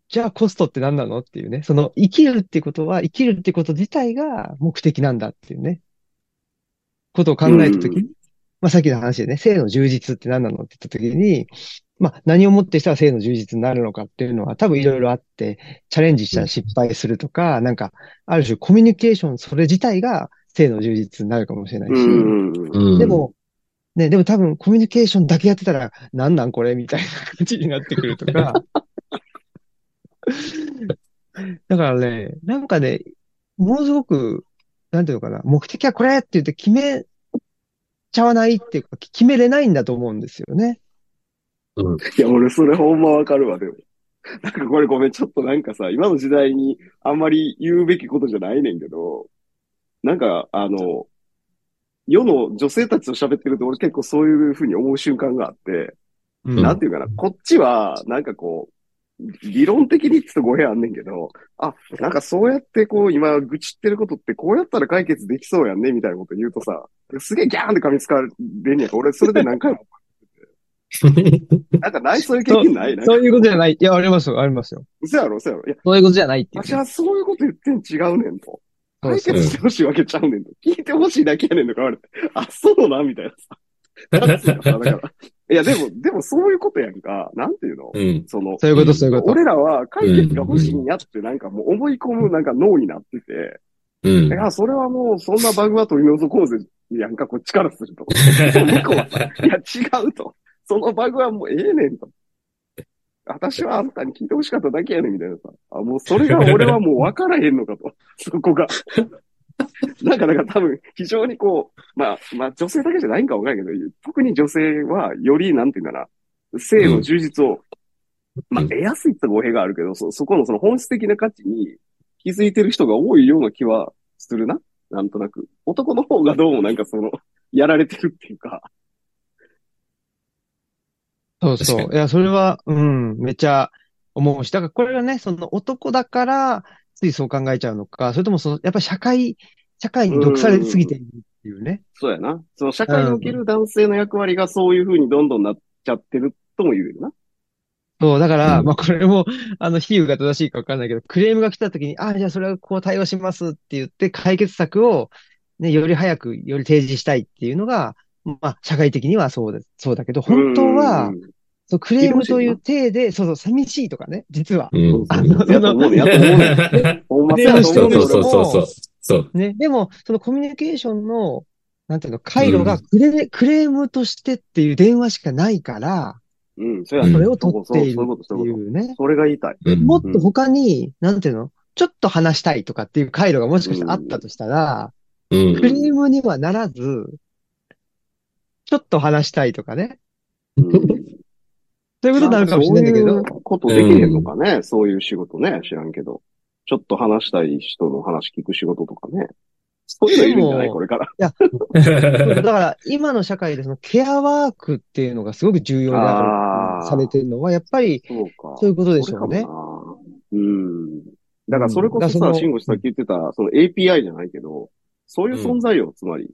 じゃあコストって何なのっていうね。その生きるってことは、生きるってこと自体が目的なんだっていうね。ことを考えたときに、うん、まあさっきの話でね、性の充実って何なのって言ったときに、まあ、何をもってしたら性の充実になるのかっていうのは多分いろいろあって、チャレンジしたら失敗するとか、なんか、ある種コミュニケーション、それ自体が性の充実になるかもしれないし、うんでも、ね、でも多分コミュニケーションだけやってたら、なんなんこれみたいな感じになってくるとか。だからね、なんかね、ものすごく、なんていうのかな、目的はこれって言って決めちゃわないっていうか、決めれないんだと思うんですよね。うん、いや、俺、それほんまわかるわ、でも。なんかこれごめん、ちょっとなんかさ、今の時代にあんまり言うべきことじゃないねんけど、なんか、あの、世の女性たちと喋ってると俺結構そういう風に思う瞬間があって、うん、なんていうかな、こっちは、なんかこう、理論的にちょっと語弊あんねんけど、あ、なんかそうやってこう、今愚痴ってることってこうやったら解決できそうやんね、みたいなこと言うとさ、すげえギャーンって噛みつかれんねん。俺、それで何回も。なんかないそういう経験ないな。そういうことじゃない。いや、ありますよ、ありますよ。嘘やろ、嘘やろ。いや、そういうことじゃないって。私はそういうこと言ってん違うねんと。解決してほしいわけちゃうねんと。聞いてほしいだけやねんとかある。あ、そうな、みたいなさ。なんつうのさ、だから。いや、でも、でもそういうことやんか。なんていうの、うん、その。そういうこと、そういうこと。俺らは解決が欲しいんやって、なんかもう思い込むなんか脳になってて。うん。いや、それはもう、そんなバグは取り除こうぜ。やんか、こっちからすると。向こうはさ、いや、違うと。そのバグはもうええねんと。私はあんたに聞いてほしかっただけやねんみたいなさ。あ、もうそれが俺はもう分からへんのかと。そこが。なんかだから多分非常にこう、まあ、まあ女性だけじゃないんか分からんけど、特に女性はよりなんて言うんだな、性の充実を、うん、まあ得やすいって語弊があるけど、そ、そこのその本質的な価値に気づいてる人が多いような気はするな。なんとなく。男の方がどうもなんかその、やられてるっていうか、そう確かそう。いに。や、それは、うん、めちゃ思うし。だからこれがね、その男だから、ついそう考えちゃうのか、それともその、やっぱり社会、社会うに毒されすぎてん。いるっていうね。そうやな。その社う会におけん。る男性の役割がそういう風にどんどんなっちゃってるとも言えるな。そう、だかうら、まん。あ、これも、あの、比喩が正しいかわかんないけど、クレームが来た時に、あ、じゃあそれはこう対応しますって言って、解決策を、ね、より早く、より提示したいっていうのが、まあ、社会的にはそうだ、そうだけど、う本当は、ん。そう、ク理レー不ムと尽いうな。体で、そうそう、寂しいとかね、実は。うそん。うあそう。の、やそとの、思うねん。やと思うねん。ほんクまレそうーやムとそう思うねそん、う俺そうそうも。そう。そう。ね、でも、そのコミュニケーションの、なんていうの、う回路がん。クレ、クレームとしてっていう電話しかないから、うん、そうやうそれん。をそ取っこ、そう、ていそういうること、っそういてういこと。うね。それが言いたい。うもん。っうとん。他に、なんていうの、ちょっと話したいとかっていう回路がもしうかしてあったん。としたら、うクん。レームにはならず、ちょっと話したいとかね。うん。そういうことになんなるかかもしれそなういんだけいうど、ことうできへんのん。かね。そういう仕事ね。知らんけど。ちょっと話したい人の話聞く仕事とかね。そういうのでいるんじゃないこも、れから。いや、そうそうだから今の社会でそのケアワークっていうのがすごく重要である、されあてあ、るのは、やっぱりそうそういうか。ことでそしれょかうもね。な。うん。うだからそれん。こだからそそさ、慎の、吾氏うさっきん言ってた、その エーピーアイ じゃないけど、そういうう存ん。在よ、つまり。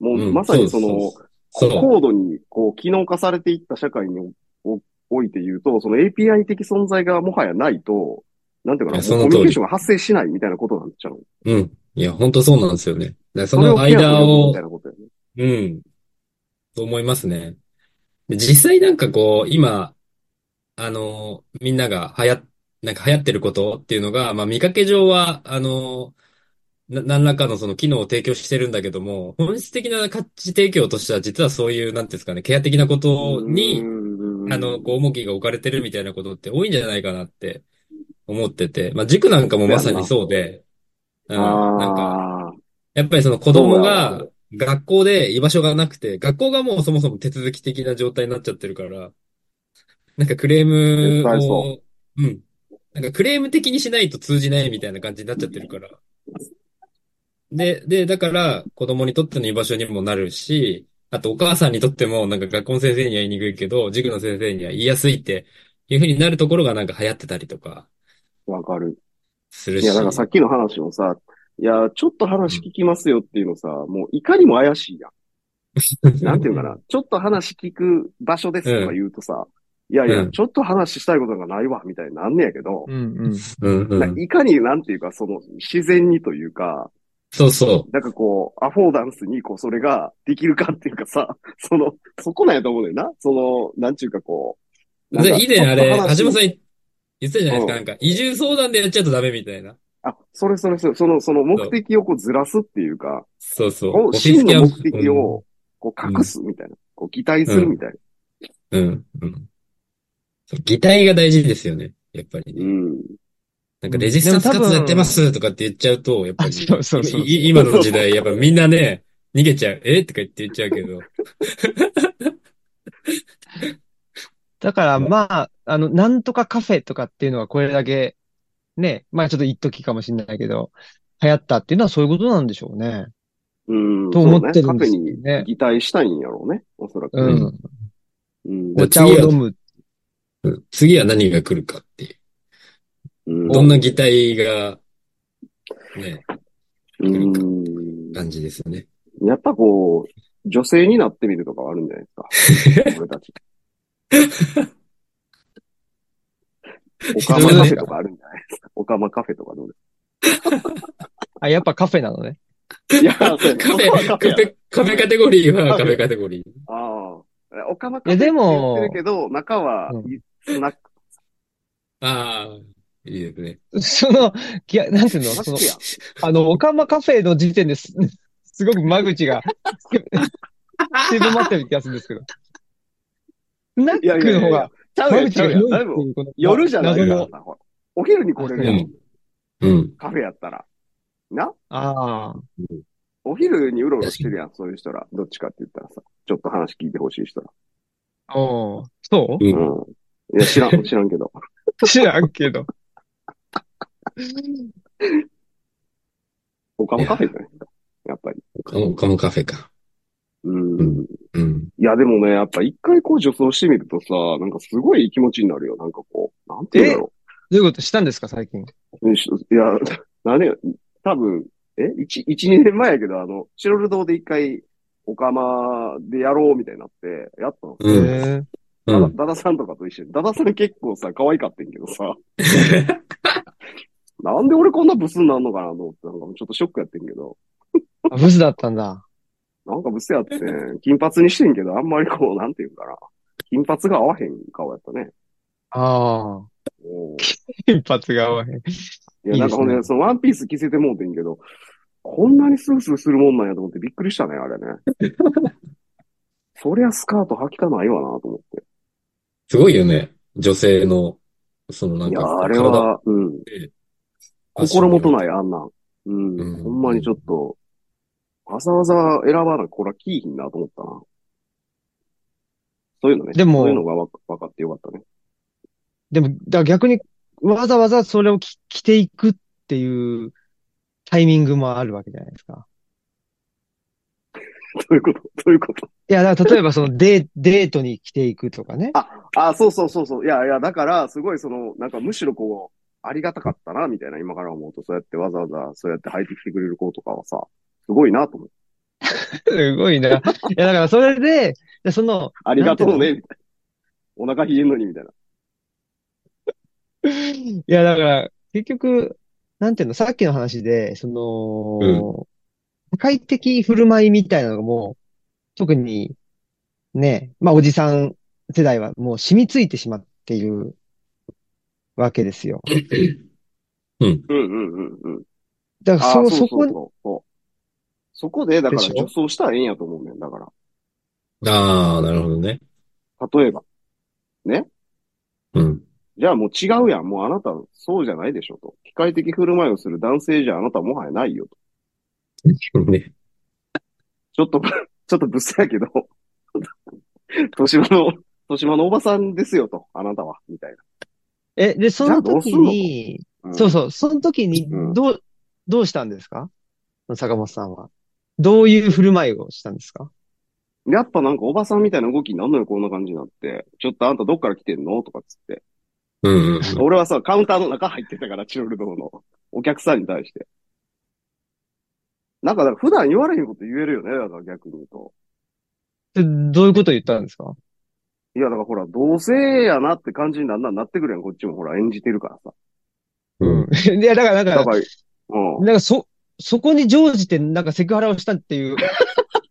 もううまん。さそにうそそうの、そう。こそ高度にこう機能化されていった社会にお、おいて言うと、その エーピーアイ 的存在がもはやないと、なんていうう。いかな、や、もうそコのミュニ通ケーションり。が発生しないみたいなことなんちゃうの。うん。いや、本当そうなんですよね。だからそそれのをケアと間呼ぶみたいを、なことやね。うん、と思いますね。で実際なんかこう、今、あの、みんなが流行、なんか流行ってることっていうのが、まあ見かけ上は、あの、な、何らかのその機能を提供してるんだけども、本質的な価値提供としては実はそういう、なんていうんですかね、ケア的なこうとに、あの、こう、ん。重きが置かれてるみたいなことって多いんじゃないかなって思ってて、まあ塾なんかもそうまやんさにな。そうで、うん、なんか、ああ、やっぱりその子そう供やわ、それ。が学校で居場所がなくて、学校がもうそもそも手続き的な状態になっちゃってるから、なんかクレー絶ム対そを、うん、なんかクレーム的にしないと通じないみたいな感じになっちゃってるから。で、で、だから子供にとっての居場所にもなるし、あとお母さんにとってもなんか学校の先生には言いにくいけど、塾の先生には言いやすいっていう風になるところがなんか流行ってたりとかう。わかる。するいや、だからさっし、きの話もさ、いや、ちょっとう話ん。聞きますよっていうのさ、もういかにも怪しいやん。なんていうのかな、ちょっと話聞く場所で すうとかん、言うとさ、いやいうや、ん、ちょっと話したいことがないわ、みたいになんねやけど、うんうん。うん、うなんかん。いかになんていうか、その自然にというか、そうそなんかこう、アフォーダンスにこう、それができるかっていうかさ、その、そこなんやと思うねんだよな。その、なんていうかこう、う。なんで、か、以ち前ょっあとれ、橋本さん話、言言ってたじゃないですうか、なんん。か移住相談でやっちゃうとダメみたいな。あ、それそれそれ、その、その目そう、的をこうずらすっていうか、そうそう。こうオフィス真のケア、目う的ん、をこうう隠ん、すみたいな、こう擬態うするみん、たいな。うん、うん。そう、擬態が大事ですよね。やっぱりうね。ん。なんうかレん、ジスでタもンス多活動やってま分、すとかって言っちゃうと、やっぱあ、り、そうそういそうそい今の時代、やっぱみんなね、逃げちゃう。えとか言って言っちゃうけど。だからまあ、あの、なんとかカフェとかっていうのはこれだけ、ね、まあちょっと一時かもしれないけど、流行ったっていうのはそういうことなんでしょうね。うん、とそ思うっね。てるカんフでェすけにどね。擬態したいんやろうね。おそらくうね。ん。ん。うん。おじゃあ茶次をは、飲む。うん次は何が来るかっていう。うどんん。な擬態がね、う来るかって感ん。じですよね。やっぱこう、女性になってみるとかはあるんじゃないですか。俺たち。オカそマれカフね。ェとかあるんじゃないですか。オカマカフェとかどうですあ、やっぱカフェなのね。か。いや、そうやね。カオフカマェ、カフェカやフね。ェ、カフェカテゴリーはカカフフェェ。カテゴリー。ああ。オカマいカや、フェでって言ってるけも、ど、中はうん、スナック、ああ、いいですね。その、いや、なんていうの、マそジの、やん。あの、オカマカフェの時点です、すごく間口が 狭まってる気がするんですけど、スナッいやいクやいのや方いや、がちゃう間やん、ち口ゃがうやん。広いっだいぶ、ていう、この、ま、夜じゃない謎からの、さ、ほら。お昼に来あ、れるうやん。ん、うん。カフェやったら。なああ、うんお昼にうろうろ確しかてるやん、そういう人ら。どっちかって言ったらさ、ちょっと話聞いてほしい人ら。おう、そに。うん。うん。いや、知らん、知らんけど。う知らんけど。オカいマカフェや、じゃないですか。やっぱり。カモ、カモカフェか。ううん、ん。うん。いや、でもね、やっぱ一回こう女装してみるとさ、なんかすごい気持ちになるよ。なんかこう、なんて言うんだろう。どういうことしたんですか、最近。いや、何よ、多分、え ?いち、いち、にねんまえやけど、あの、シロル堂で一回、オカマでやろうみたいになって、やったの。へぇ。ダダさんとかと一緒に。ダダさん結構さ、可愛かったんけどさ。なんで俺こんなブスになんのかなと思って、なんかちょっとショックやってんけど。あ、ブスだったんだ。なんかブスやって、金髪にしてんけど、あんまりこう、なんていうかな。金髪が合わへん顔やったね。ああ。金髪が合わへん。いや、なんかほんで、いいですね、そのワンピース着せてもうてんけど、こんなにスースーするもんなんやと思ってびっくりしたね、あれね。そりゃスカート履きたないわなと思って。すごいよね。女性の、そのなんか。いや、あれは、うん。心もとない、あんなん。うん。うん、ほんまにちょっと、わざわざ選ばな、こら、キーひんなと思ったな。そういうのね。でも、そういうのがわ分かってよかったね。でも、だ逆に、わざわざそれを着ていくっていうタイミングもあるわけじゃないですか。どういうことどういうこといや、だから例えばそのデー、デートに着ていくとかね。あ、あ、そうそうそうそう。いやいや、だから、すごいその、なんかむしろこう、ありがたかったな、みたいな、今から思うと、そうやってわざわざ、そうやって履いてきてくれる子とかはさ、すごいなと思う。すごいな。いや、だからそれで、その、ありがとうね、みたいな。お腹冷えんのに、みたいな。いや、だから、結局、なんていうの、さっきの話で、その、うん、社会的振る舞いみたいなのがもう、特に、ね、まあ、おじさん世代はもう染みついてしまっているわけですよ。うん。うんうんうんうん。だから、そ、そこ、そこで、だから、女装したらええんやと思うねん、だから。ああ、なるほどね。例えば。ね。うん。じゃあもう違うやん。もうあなた、そうじゃないでしょと。機械的振る舞いをする男性じゃあなたもはやないよと。ね。ちょっと、ちょっとブスやけど、豊島の、豊島のおばさんですよと、あなたは、みたいな。え、で、その時に、うん、そうそう、その時に、どう、うん、どうしたんですか？坂本さんは。どういう振る舞いをしたんですか？やっぱなんかおばさんみたいな動きになんのよ、こんな感じになって。ちょっとあんたどっから来てんのとかつって。うんうんうん、俺はさ、カウンターの中入ってたから、チロル堂のお客さんに対して。なんか、だから普段言われへんこと言えるよね、だから逆に言うと。え、どういうこと言ったんですか？いや、だからほら、同性やなって感じになんなんなってくるやん、こっちもほら、演じてるからさ。うん。いや、だから、だから、うん。なんかそ、そこに乗じて、なんかセクハラをしたっていう。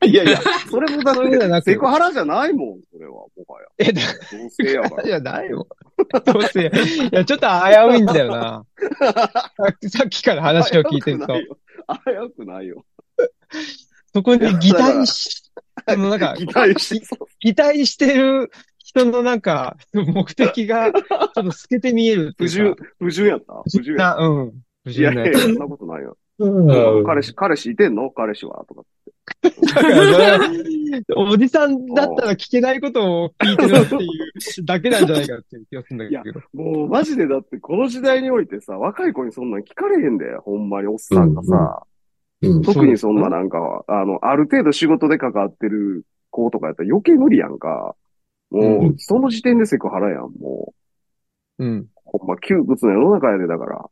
いやいや、それもだって、セクハラじゃないもん、それは、もはや。え、だから、同性やから。じゃないもん。どうせ、いや、ちょっと危ういんだよな。さっきから話を聞いてると。危うくないよ。そこに擬態し、そのなんか、擬態し、擬態してる人のなんか、目的が、ちょっと透けて見えるっていう。不純、不純やった不純やった。うん。不純ね。いや、そんなことないよ。うん、彼氏、彼氏いてんの彼氏はとかって。だから、おじさんだったら聞けないことを聞いてるっていうだけなんじゃないかっていう気がするんだけど。いや、もうマジでだってこの時代においてさ、若い子にそんなん聞かれへんで、ほんまにおっさんがさ、うんうん、特にそんななんか、うん、あの、ある程度仕事で関わってる子とかやったら余計無理やんか。もう、その時点でセクハラやん、もう。うん。ほんま窮屈な世の中やで、だから。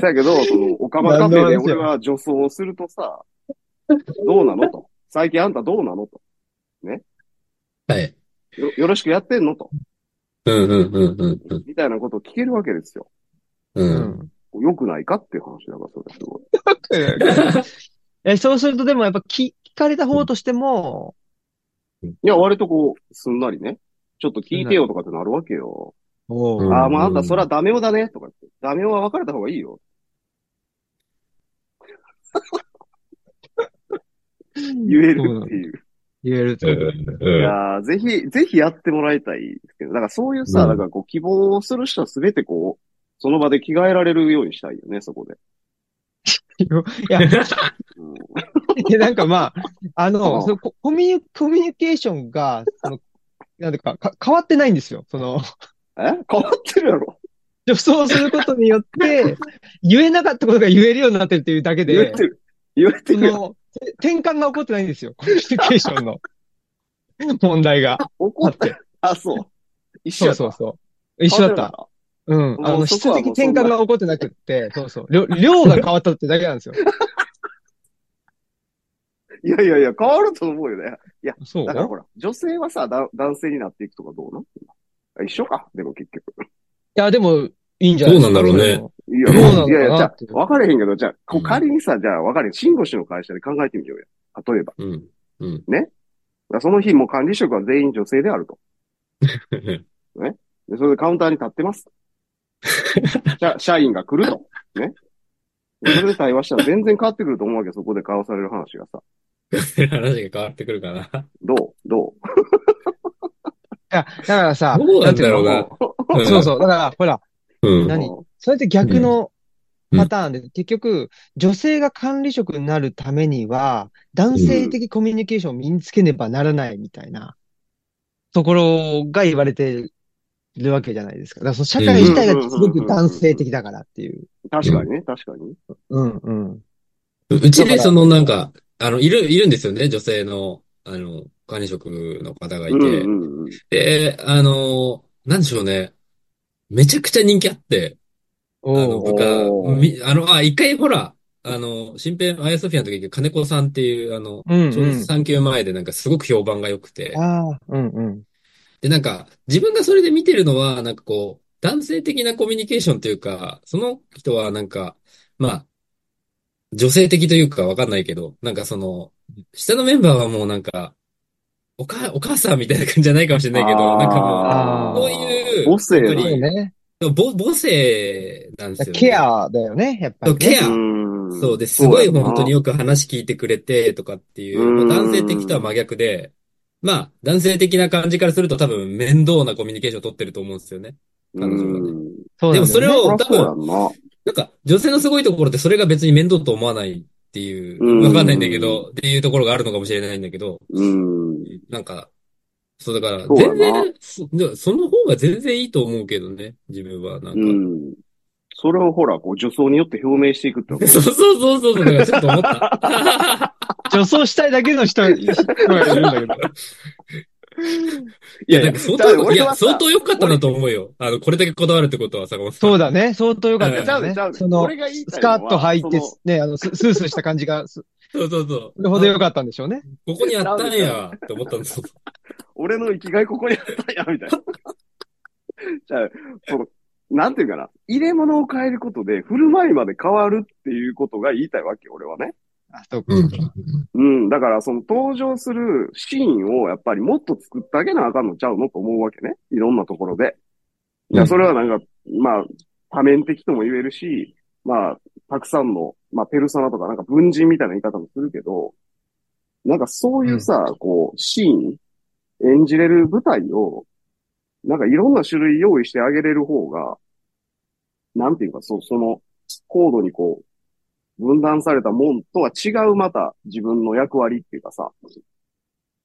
だけど、その、オカマカフェで俺は女装をするとさ、どうなのと。最近あんたどうなのと。ね。はい。よ、よろしくやってんのと。うんうんうんうん。みたいなことを聞けるわけですよ。うん。良くないかっていう話だから、それすごい。え、そうするとでもやっぱ聞かれた方としても、うん、いや、割とこう、すんなりね。ちょっと聞いてよとかってなるわけよ。おーああ、もうあんた、そらダメ男だね、とか言って。ダメ男は別れた方がいいよ。言えるっていう。言えるっていう。いやぜひ、ぜひやってもらいたいですけど、だからそういうさ、うん、だからこう、希望する人はすべてこう、その場で着替えられるようにしたいよね、そこで。いや、うん、なんかまあ、あの、そのコミュ、コミュニケーションが、そのなんていうか、か、変わってないんですよ、その、え変わってるやろ。女装することによって、言えなかったことが言えるようになってるっていうだけで、言えてる。言えてる。その、転換が起こってないんですよ。コミュニケーションの。問題があって。怒って。あ、そう。一緒だった。そうそうそう。一緒だった。うん。あの、質的転換が起こってなくって、そうそう。量、量が変わったってだけなんですよ。いやいやいや、変わると思うよね。いや、そうだからほら、女性はさ、だ、男性になっていくとかどうなの？一緒か、でも結局。いや、でも、いいんじゃないですか。どうなんだろうね。いや、いやいや、じゃあ、分かれへんけど、じゃあ、こう仮にさ、じゃあ、分かれへん。慎吾氏の会社で考えてみようや。例えば。うん。うん。ね。その日、もう管理職は全員女性であると。ね。で、それでカウンターに立ってます。社, 社員が来ると。ね。それで対話したら全然変わってくると思うわけよ、そこで交わされる話がさ。話が変わってくるかな。どうどういや、だからさ、どうなんだろうな。うそうそう。だから、ほら、うん、何それって逆のパターンで、うん、結局、女性が管理職になるためには、男性的コミュニケーションを身につけねばならないみたいなところが言われてるわけじゃないですか。だからその社会自体がすごく男性的だからっていう。確かにね、確かに。うんうん。うちでそのなんか、あの、いる、いるんですよね、女性の、あの、管理職の方がいて。うんうんうん、で、あの、なんでしょうね。めちゃくちゃ人気あって、あの、部下、あの、あ、一回ほら、あの、新編、アヤソフィアの時に金子さんっていう、あの、うんうん、産休前でなんかすごく評判が良くて。あ、うんうん、で、なんか、自分がそれで見てるのは、なんかこう、男性的なコミュニケーションというか、その人はなんか、まあ、女性的というかわかんないけど、なんかその、下のメンバーはもうなんか、おか、お母さんみたいな感じじゃないかもしれないけど、なんかもう、こういう、母性だね。母性なんですよね。ケアだよね、やっぱり、ね。ケア。そうです。すごい本当によく話聞いてくれて、とかっていう、まあ、男性的とは真逆で、まあ、男性的な感じからすると多分面倒なコミュニケーションを取ってると思うんですよね。彼女がね。そうなんですね。でもそれを多分、なんか、女性のすごいところってそれが別に面倒と思わないっていう、わかんないんだけど、っていうところがあるのかもしれないんだけど、うんなんか、そうだから、全然そ、その方が全然いいと思うけどね、自分は。なんかうんそれをほら、こう、女装によって表明していくってことそうそうそうそう、だからちょっと思った。女装したいだけの人がいるんだけど。いや、なんか相当、いや、相当良かったなと思うよ。あの、これだけこだわるってことは、坂本さん。そうだね。相当良かったね。その、スカート履いて、ね、あの、スースーした感じが、そうそうそう。ほど良かったんでしょうね。ここにあったんや、って思ったんですよ。俺の生きがいここにあったんや、みたいな。じゃあ、その、なんていうかな。入れ物を変えることで、振る舞いまで変わるっていうことが言いたいわけ、俺はね。うん、だからその登場するシーンをやっぱりもっと作ってあげなあかんのちゃうのと思うわけね。いろんなところで。いや、それはなんか、まあ、多面的とも言えるし、まあ、たくさんの、まあ、ペルソナとかなんか文人みたいな言い方もするけど、なんかそういうさ、うん、こう、シーン、演じれる舞台を、なんかいろんな種類用意してあげれる方が、なんていうか、そ、その、高度にこう、分断されたもんとは違うまた自分の役割っていうかさ、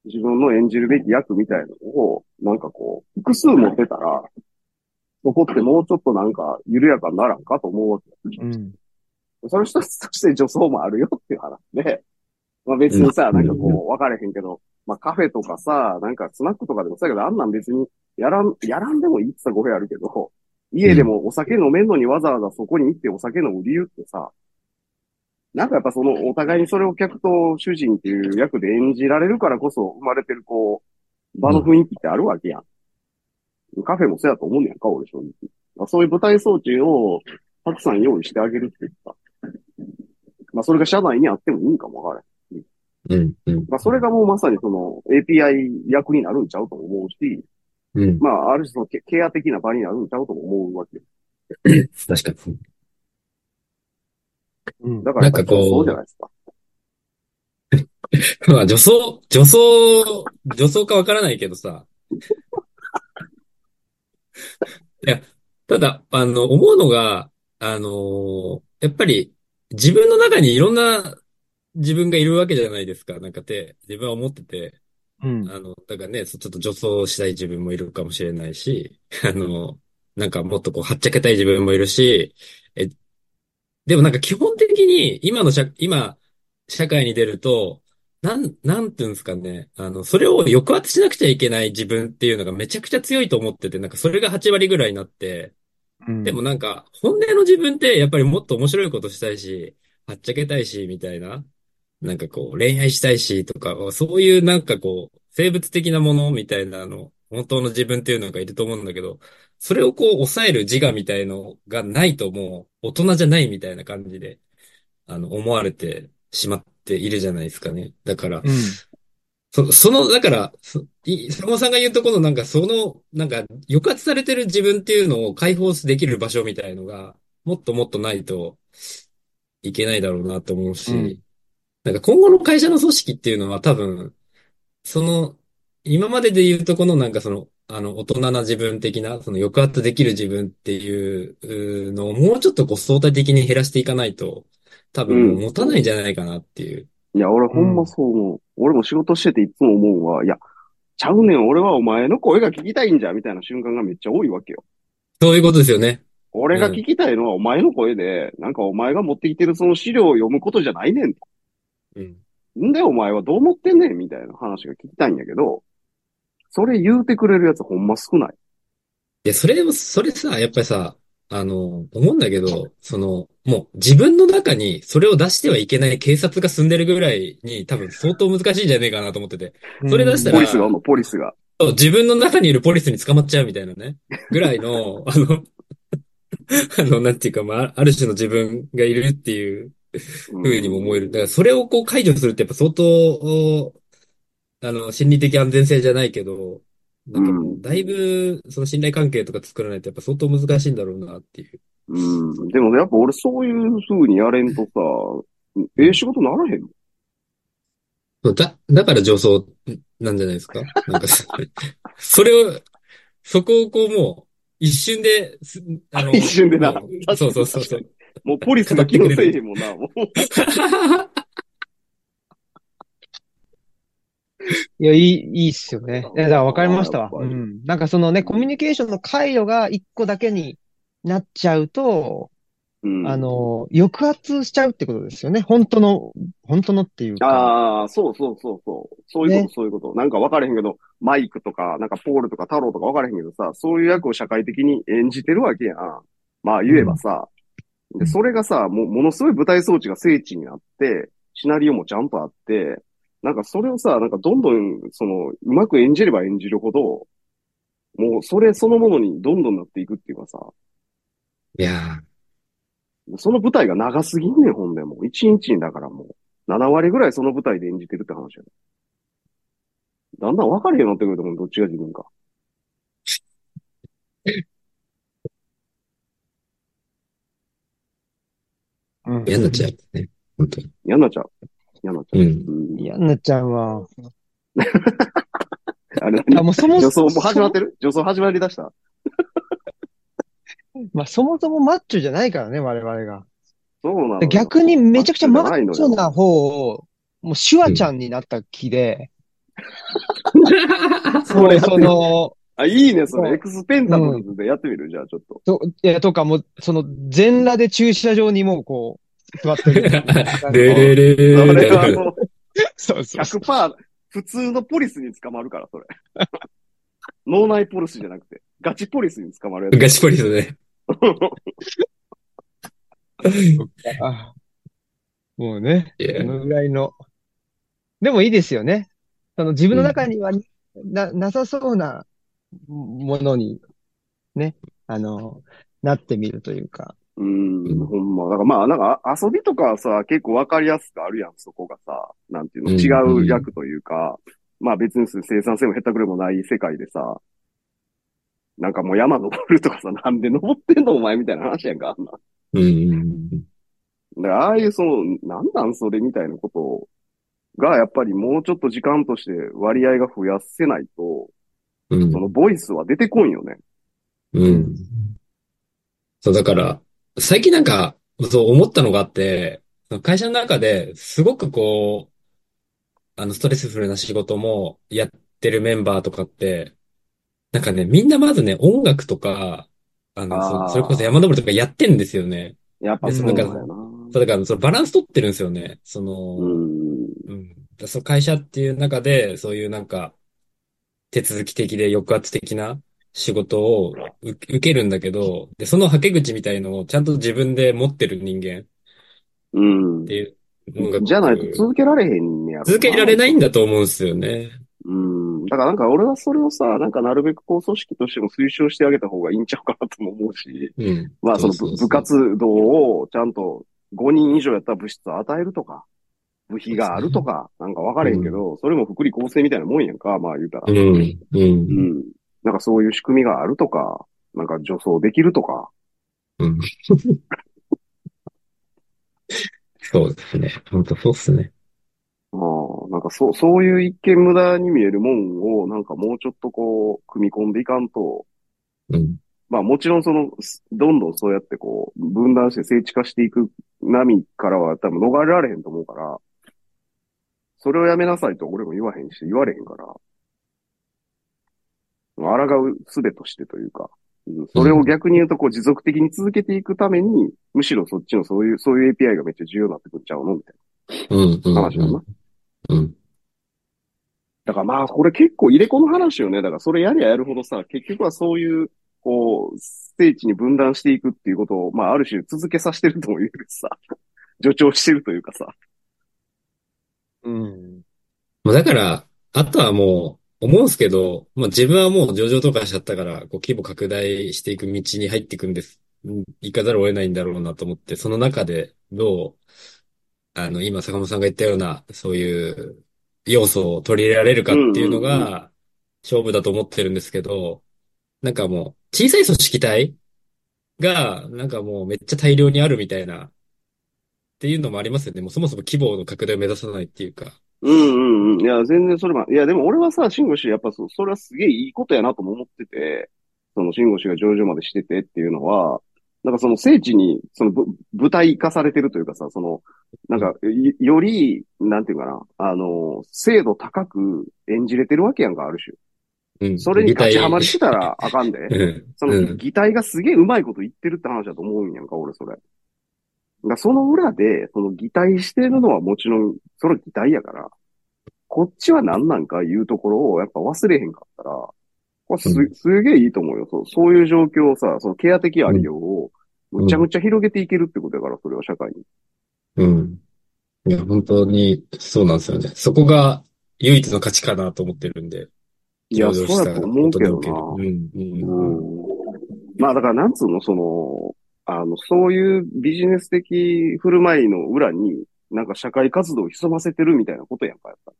自分の演じるべき役みたいなのを、なんかこう、複数持ってたら、そこってもうちょっとなんか緩やかにならんかと思うわけ。うん。その一つとして女装もあるよっていう話で、まあ別にさ、なんかこう、わかれへんけど、まあカフェとかさ、なんかスナックとかでもそうだけど、あんなん別にやらん、やらんでもいいってさ、語弊あるけど、家でもお酒飲めんのにわざわざそこに行ってお酒飲む理由ってさ、なんかやっぱそのお互いにそれを客と主人っていう役で演じられるからこそ生まれてるこう場の雰囲気ってあるわけやん。うん、カフェもそうやと思うねやんか俺正直。そういう舞台装置をたくさん用意してあげるって言った。まあそれが社内にあってもいいんかもわからない。うんうん。まあそれがもうまさにその エーピーアイ 役になるんちゃうと思うし、うん、まあある種そのケア的な場になるんちゃうと思うわけよ。確かに。うん、だからなんかこう、そうじゃないですか。まあ女装、女装、女装かわからないけどさ。いや、ただ、あの、思うのが、あのー、やっぱり自分の中にいろんな自分がいるわけじゃないですか。なんかて、自分は思ってて。うん。あの、だからね、ちょっと女装したい自分もいるかもしれないし、あの、なんかもっとこう、はっちゃけたい自分もいるし、えでもなんか基本的に今の社、今、社会に出ると、なん、なんていうんですかね。あの、それを抑圧しなくちゃいけない自分っていうのがめちゃくちゃ強いと思ってて、なんかそれがはち割ぐらいになって、うでもん。なんか、本音の自分ってやっぱりもっと面白いことしたいし、はっちゃけたいし、みたいな。なんかこう、恋愛したいしとか、そういうなんかこう、生物的なものみたいなの、本当の自分っていうのがいると思うんだけど、それをこう、抑える自我みたいのがないともう、大人じゃないみたいな感じで、あの、思われてしまっているじゃないですかね。だから、うん。そ、その、だから、そい坂本さんが言うとこのなんかその、なんか抑圧されてる自分っていうのを解放できる場所みたいのが、もっともっとないといけないだろうなと思ううん。し、なんか今後の会社の組織っていうのは多分、その、今までで言うとこのなんかその、あの、大人な自分的な、その抑圧できる自分っていううーのをもうちょっとこう相対的に減らしていかないと、多う分もうん。持たないんじゃないかなっていう。いや、俺うほんまん。そう思う。俺も仕事してていつも思うわ。いや、ちゃうねん、俺はお前の声が聞きたいんじゃ、みたいな瞬間がめっちゃ多いわけよ。そういうことですよね。俺うが聞ん。きたいのはお前の声で、なんかお前が持ってきてるその資料を読むことじゃないねん。うん。んでお前はどう思ってんねん、みたいな話が聞きたいんやけど、それ言うてくれるやつほんま少ない。いや、それでも、それさ、やっぱりさ、あの、思うんだけど、その、もう自分の中にそれを出してはいけない警察が住んでるぐらいに多分相当難しいんじゃねえかなと思ってて。うそれ出したポリスがら、おんの、ポリスが。そう自分の中にいるポリスに捕まっちゃうみたいなね。ぐらいの、あの、あの、なんていうか、まあ、ある種の自分がいるっていうう風にも思える。だから、それをこう解除するってやっぱ相当、おあの、心理的安全性じゃないけど、なんかもう、ん。だいぶ、その信頼関係とか作らないとやっぱ相当難しいんだろうなっていう。うん。うん。でもやっぱ俺そういう風にやれんとさ、うええん。仕事ならへんの。そうだ、だから上層なんじゃないですかなんかそ、それを、そこをこうもう、一瞬で、すあ 一の、瞬でな。もう、確そうかにそうそう確そかに。う、もうポリス語がっ機てく能れせえへる。んもんな、もう。いや、いい、いいっすよあね。いや、だから分かりまあ、しやったわ。ぱうり。ん。なんかそのね、コミュニケーションの回路が一個だけになっちゃうと、うあん。の、抑圧しちゃうってことですよね。本当の、本当のっていうか。ああ、そうそうそうそう。そういうこと、ね。そういうこと。なんか分からへんけど、マイクとか、なんかポールとか太郎とか分からへんけどさ、そういう役を社会的に演じてるわけやん。まあう言えばん。さ、うで、そん。れがさ、もう、ものすごい舞台装置が精緻にあって、シナリオもちゃんとあって、なんかそれをさ、なんかどんどん、その、うまく演じれば演じるほど、もうそれそのものにどんどんなっていくっていうかさ、いやその舞台が長すぎんねん、ほんでもう。いちにちにだからもう、なな割ぐらいその舞台で演じてるって話やねん。だんだん分かるようになってくると思う、どっちが自分か。ー、う嫌になっちゃん。うね。本当に。嫌になっちゃう。嫌になっちゃう。うん。うん。嫌になっちゃうわ。あれあ、何もうそも女そ装もう始まっも、てる女装始まりだしたまあ、そもそもマッチョじゃないからね、我々が。そうなでのよ。逆にマめッちゃくちチゃョじゃマッないのチョよ。な方を、もうシュうワちん。ゃんになった気で、そもれうやっそてみる。の、あ、いいね、それ。エもクスペンう、ダブうルん、ズでやってみるじゃあ、ちょっと。と、いや、とかもう、その全裸で駐車場にもうこう、座ってるみたいな感じでれの、れそれれだはよ。もう、そうそうそう。ひゃくパーセント普通のポリスに捕まるから、それ。脳内ポリスじゃなくて、ガチポリスに捕まるやつガやチポリスね。ろ。あ、もうね、いそや。のぐらいの。でもいいですよね。その自分うの中ん。にはな、なさそうなものにね、あの、なってみるというか。ううん、ん。ほんま。だからまあ、なんかあ遊びとかはさ、結構わかりやすくあるやん、そこがさ、なんていうの、うん。違ううん。役というか、まあ別に生産性も減ったくれもない世界でさ、なんかもう山登るとかさ、なんで登ってんのお前みたいな話やんか、あんな。うん。だからああいうその、なんなんそれみたいなことが、やっぱりもうちょっと時間として割合が増やせないと、うそのん。ボイスは出てこんよね。うん。そう、だから、最近なんか、そう思ったのがあって、会社の中ですごくこう、あの、ストレスフルな仕事もやってるメンバーとかって、なんかね、みんなまずね、音楽とか、あの、そ、それこそあ山あ、登りとかやってんですよね。やっぱで、その、なそんうか、なんやな。そうだから、そのバランス取ってるんですよね。そうの、ん。うん。だそう、会社っていう中で、そういうなんか、手続き的で抑圧的な仕事を受け受けるんだけど、で、そのはけ口みたいのをちゃんと自分で持ってる人間っうてん。いうのが、じゃないと続けられへんねやろ続けられな。ないんだと思うんですよね。うん。だからなんか俺はそれをさ、なんかなるべくこう組織としても推奨してあげた方がいいんちゃうかなとも思うし、うん。まあそそうの部そう部そう。活動をちゃんとごにん以上やったら部室を与えるとか、部そ費うですがあるとね。か、なんか分かうれへんけん。ど、それも福利厚生みたいなもんやんか、まあ言うたら。うん。ううん。ん。なんかそういう仕組みがあるとか、なんか助走できるとか。うん。そうですね。本当そうっすね。ああ、なんかそう、そういう一見無駄に見えるもんを、なんかもうちょっとこう、組み込んでいかんと、うん。まあもちろんその、すどんどんそうやってこう、分断して聖地化していく波からは多分逃れられへんと思うから、それをやめなさいと俺も言わへんし、言われへんから、抗う術としてというか、うんうそれをん。逆に言うとこう持続的に続けていくために、むしろそっちのそういう、そういう エーピーアイ がめっちゃ重要になってくるんちゃうのみたいうん。うな話やんな。ん。うん。だからまあ、これ結構入れ子の話よね。だからそれやりゃやるほどさ、結局はそういう、こう、聖地に分断していくっていうことを、まあある種続けさせてるとも言えるしさ、助長してるというかさ。うん。もうだから、あとはもう、思うんすけど、まあ、自分はもう上場とかしちゃったから、こう規模拡大していく道に入っていくんです。うん行かざるを得ないんだろうなと思って、その中でどう、あの、今坂本さんが言ったような、そういう要素を取り入れられるうかっていうんのうんうん。が、勝負だと思ってるんですけど、なんかもう、小さい組織体が、なんかもうめっちゃ大量にあるみたいな、っていうのもありますよね。もうそもそも規模の拡大を目指さないっていうか。うんうんうん。いや、全然それも、いや、でも俺はさ、慎吾氏、やっぱそ、それはすげえいいことやなとも思ってて、その慎吾氏が上場までしててっていうのは、なんかその聖地に、そのぶ舞台化されてるというかさ、その、なんうか、ん。いより、なんていうかな、あの、精度高く演じれてるわけやんか、ある種。うん。それに擬ガチハ態。マりしてたらあかんで。うん。そのうん。擬態がすげえうまいこと言ってるって話だと思うんやんか、俺それ。だからその裏で、その擬態してるのはもちろん、それ擬態やから、こっちは何なんかいうところをやっぱ忘れへんかったら、これうす、ん。すげえいいと思うよ。そう、そういう状況をさ、そのケア的あうりん。ようを、むうちゃむん。ちゃ広げていけるってことだから、それは社会に。うんいや、本当にそうなんですよね。そこが唯一の価値かなと思ってるんで、いや、上場そうしだたと思こうとけにおどける。うん、うん、な。うん。まあだからなんつうの、その、あの、そういうビジネス的振る舞いの裏に、なんか社会活動を潜ませてるみたいなことやんか、やっぱ。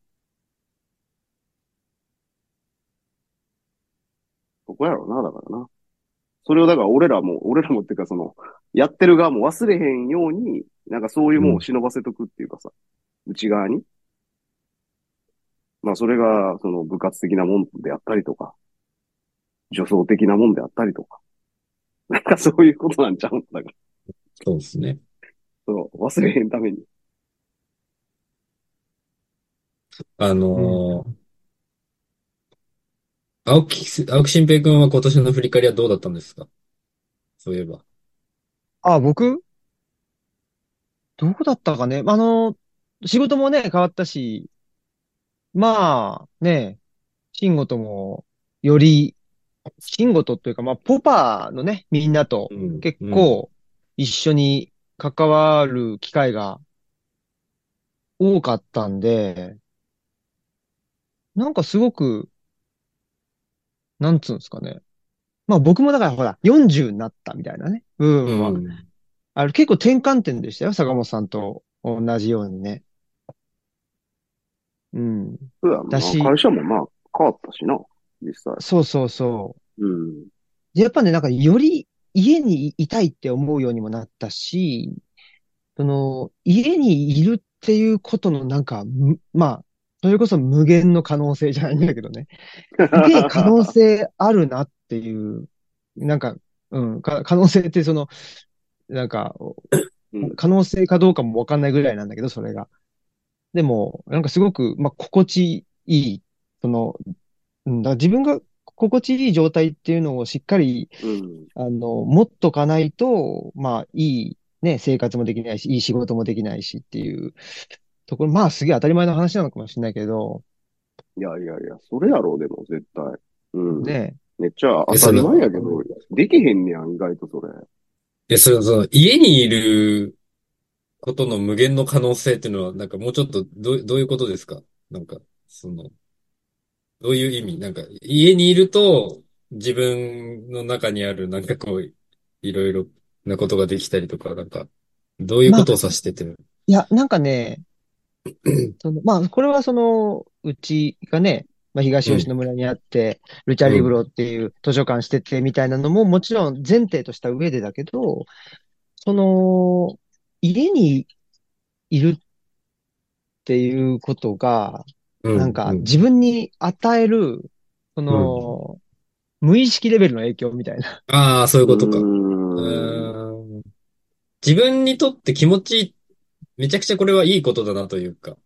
そこやろな、だからな。それをだから俺らも、俺らもっていうかその、やってる側も忘れへんように、なんかそういううもんをん、忍ばせとくっていうかさ、内側に。まあそれが、その部活的なもんであったりとか、助走的なもんであったりとか、なんかそういうことなんちゃうんだから、そうですね。そう、忘れへんために。あのー青木す、青木新平君は今年の振り返りはどうだったんですか？そういえば。あ、僕、どこだったかね。まああの、仕事もね、変わったし、まあね、新ごとも、より、新ごとというか、まあ、ポパのね、みんなとうん、結うん、構一緒に関わる機会が多かったんで、なんかすごく、なんつうんですかね。まあ僕もだからほら、よんじゅうになったみたいなね、部う分は。ん、あれ結構転換点でしたよ、坂本さんと同じようにね。うん。そうやんだな。し、会社もまあ変わったしな、実際。そうそうそう。うん。やっぱね、なんかより家にいたいって思うようにもなったし、その、家にいるっていうことのなんか、むまあ、それこそ無限の可能性じゃないんだけどね。すげえ可能性あるなっていう、なんか、うん、か、可能性ってその、なんか、おうん。可能性かどうかもわかんないぐらいなんだけど、それが。でも、なんかすごく、まあ、心地いい、その、うんだから自分が心地いい状態っていうのをしっかり、うん。あの、持っとかないと、まあ、いい、ね、生活もできないし、いい仕事もできないしっていう。ところ、まあすげえ当たり前の話なのかもしれないけど、いやいやいや、それやろう、でも絶対。うん。ねめっちゃ当たり前やけど、できへんねやん、意外とそれ。え、その、その、家にいることの無限の可能性っていうのは、なんかもうちょっと、ど、どういうことですか？なんか、その、どういう意味？なんか、家にいると、自分の中にある、なんかこう、いろいろなことができたりとか、なんか、どういうことを指しててる？まあ、いや、なんかね、そのまあ、これはその、うちがね、まあ、東吉野村にあって、うん、ルチャリブロっていう図書館しててみたいなのももちろん前提とした上でだけど、その、家にいるっていうことが、うん、なんか自分に与える、その、うん、無意識レベルの影響みたいな。ああ、そういうことか。うーん。自分にとって気持ちいい、めちゃくちゃこれはいいことだなというか。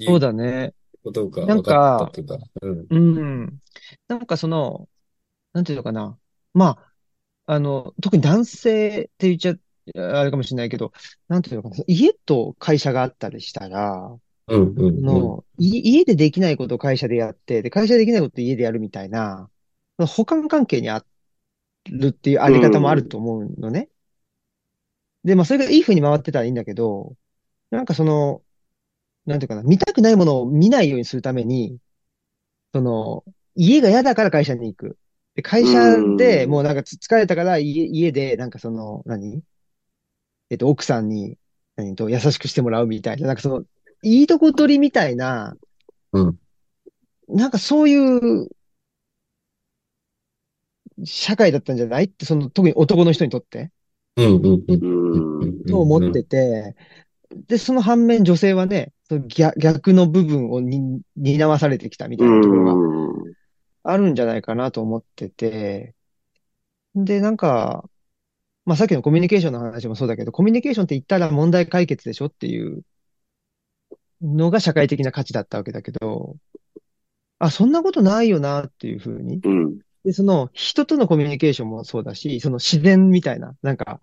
そうだね。ことが分かったっていうか、うん、うん、なんかそのなんていうのかな、まああの特に男性って言っちゃあれかもしれないけど、なんていうのかな、家と会社があったりしたら、うんうんうん、の家でできないことを会社でやって、で会社でできないことを家でやるみたいな補完関係にあるっていうあり方もあると思うのね。うん、でまあそれがいい風に回ってたらいいんだけど、なんかそのなんていうかな、見たくないものを見ないようにするために、その、家が嫌だから会社に行く。で会社でもうなんか疲れたから家、家でなんかその、何えっと、奥さんに、何と優しくしてもらうみたいな、なんかその、いいとこ取りみたいな、うん。なんかそういう、社会だったんじゃないって、その、特に男の人にとって。うんうんうん。と思ってて、で、その反面女性はね、その 逆, 逆の部分をに担わされてきたみたいなところがあるんじゃないかなと思ってて、で、なんか、まあ、さっきのコミュニケーションの話もそうだけど、コミュニケーションって言ったら問題解決でしょっていうのが社会的な価値だったわけだけど、あ、そんなことないよなっていうふうに、うん。で、その人とのコミュニケーションもそうだし、その自然みたいな、なんか、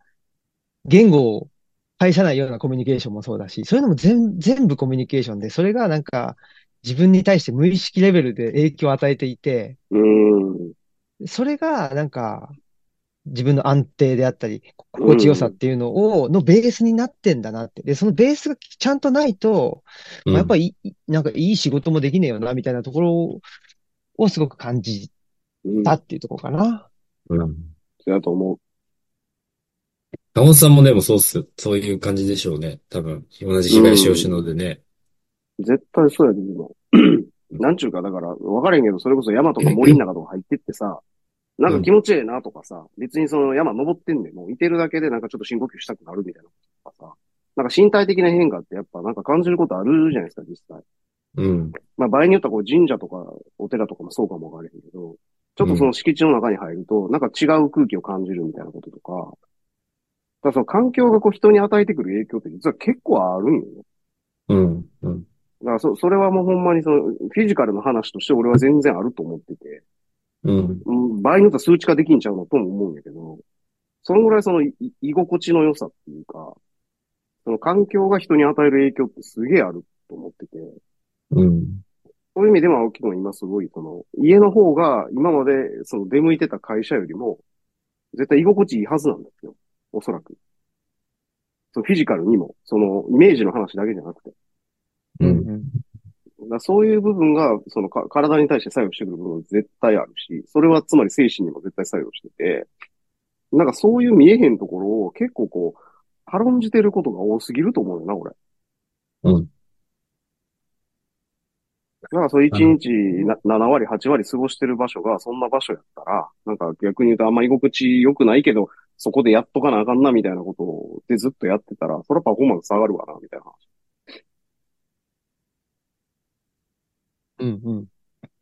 言語を返さないようなコミュニケーションもそうだし、そういうのも全、全部コミュニケーションで、それがなんか自分に対して無意識レベルで影響を与えていて、うん、それがなんか自分の安定であったり、心地よさっていうのを、うん、のベースになってんだなって。で、そのベースがちゃんとないと、まあ、やっぱり、うん、なんかいい仕事もできねえよな、みたいなところをすごく感じたっていうところかな。うん。だと思う。タモさんもでもそうっす、そういう感じでしょうね。多分、同じ東吉野でね。うん、絶対そうやけど、なんちゅうか、だから、わからへんけど、それこそ山とか森の中とか入ってってさ、なんか気持ちええなとかさ、別にその山登ってんねん、もういてるだけでなんかちょっと深呼吸したくなるみたいなとかさ、なんか身体的な変化ってやっぱなんか感じることあるじゃないですか、実際。うん。まあ場合によってはこう神社とかお寺とかもそうかもわからへんけど、ちょっとその敷地の中に入ると、なんか違う空気を感じるみたいなこととか、だからその環境がこう人に与えてくる影響って実は結構あるんよね。うん。うん。だからそ、それはもうほんまにそのフィジカルの話として俺は全然あると思ってて。うん。場合によっては数値化できんちゃうのとも思うんやけど、そのぐらいその居心地の良さっていうか、その環境が人に与える影響ってすげえあると思ってて。うん。そういう意味でも青木君今すごいこの家の方が今までその出向いてた会社よりも絶対居心地いいはずなんですよ。おそらく。そのフィジカルにも、そのイメージの話だけじゃなくて。うん。だそういう部分が、そのか体に対して作用してくる部分も絶対あるし、それはつまり精神にも絶対作用してて、なんかそういう見えへんところを結構こう、軽んじてることが多すぎると思うよな、俺。うん。なんかそう一日ななわり、はちわり過ごしてる場所がそんな場所やったら、なんか逆に言うとあんま居心地良くないけど、そこでやっとかなあかんなみたいなことをでずっとやってたら、それはパフォーマンス下がるわな、みたいな話。うんうん。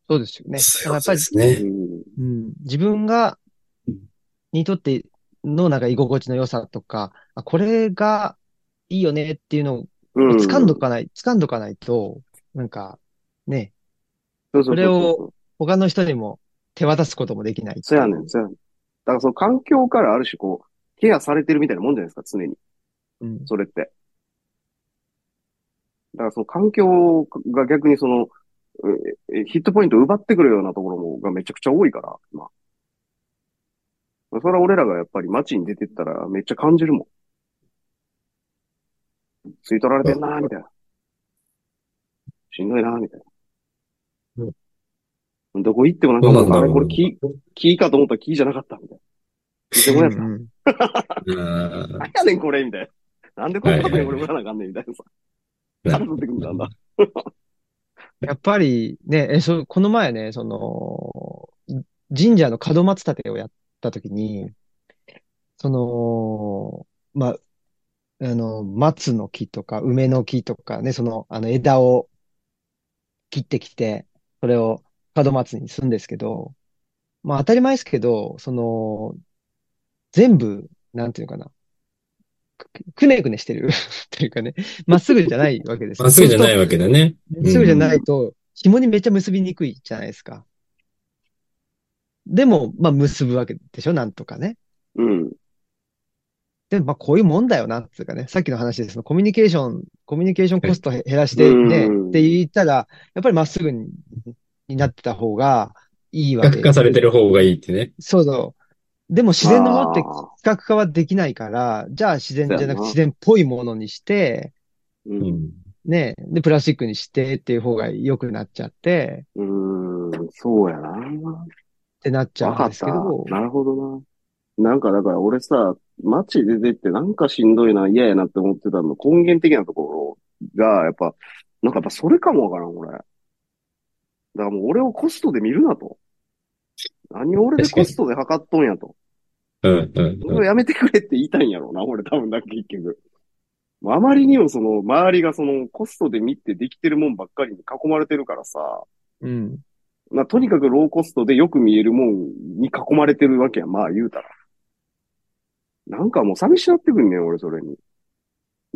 そうですよね。やっぱり、ねうん、自分が、にとってのなんか居心地の良さとか、あ、これがいいよねっていうのを掴んどかない、うん、掴んどかないと、なんか、ね。そうそうそうそう。それを他の人にも手渡すこともできない。そうやねん、そうやねん。だからその環境からある種こう、ケアされてるみたいなもんじゃないですか、常に。うん。それって。からその環境が逆にその、えー、ヒットポイントを奪ってくるようなところもがめちゃくちゃ多いから、まあ。それは俺らがやっぱり街に出てったらめっちゃ感じるもん。吸い取られてんなーみたいな。しんどいなーみたいな。うん。どこ行ってもなんかもうあれこれ木、木かと思ったら木じゃなかったみたいな。見てもやった。なんやねんこれみたいな。なんでこんなことに俺もらなあかんねんみたいなさ。何取ってくんだんだ。やっぱりね、え、そう、この前ね、その、神社の門松立てをやったときに、その、ま、あの、松の木とか梅の木とかね、その、あの枝を切ってきて、それを門松にするんですけど、まあ当たり前ですけど、その、全部、なんていうのかな。くねくねしてるというかね、まっすぐじゃないわけです。まっすぐじゃないわけだね。まっすぐじゃないと、紐にめっちゃ結びにくいじゃないですか。でも、まあ結ぶわけでしょ、なんとかね。うん。でも、まあこういうもんだよな、っていうかね、さっきの話です。コミュニケーション、コミュニケーションコスト減らしてね、って言ったら、やっぱりまっすぐになってた方がいいわけです。比較化されてる方がいいってね。そうそう。でも自然のものって比較化はできないから、じゃあ自然じゃなくて自然っぽいものにして、うん、ね、で、プラスチックにしてっていう方が良くなっちゃって、うーん、そうやなってなっちゃうんですけど。なるほどな。なんかだから俺さ、街出てってなんかしんどいな、嫌やなって思ってたの、根源的なところが、やっぱ、なんかやっぱそれかもわからん、俺。だからもう俺をコストで見るなと。何を俺でコストで測っとんやと。うんうん、うん。やめてくれって言いたいんやろうな、俺多分だけ結局。あまりにもその、周りがその、コストで見てできてるもんばっかりに囲まれてるからさ。うん。まあ、とにかくローコストでよく見えるもんに囲まれてるわけや、まあ言うたら。なんかもう寂しなってくんねん、俺それに。い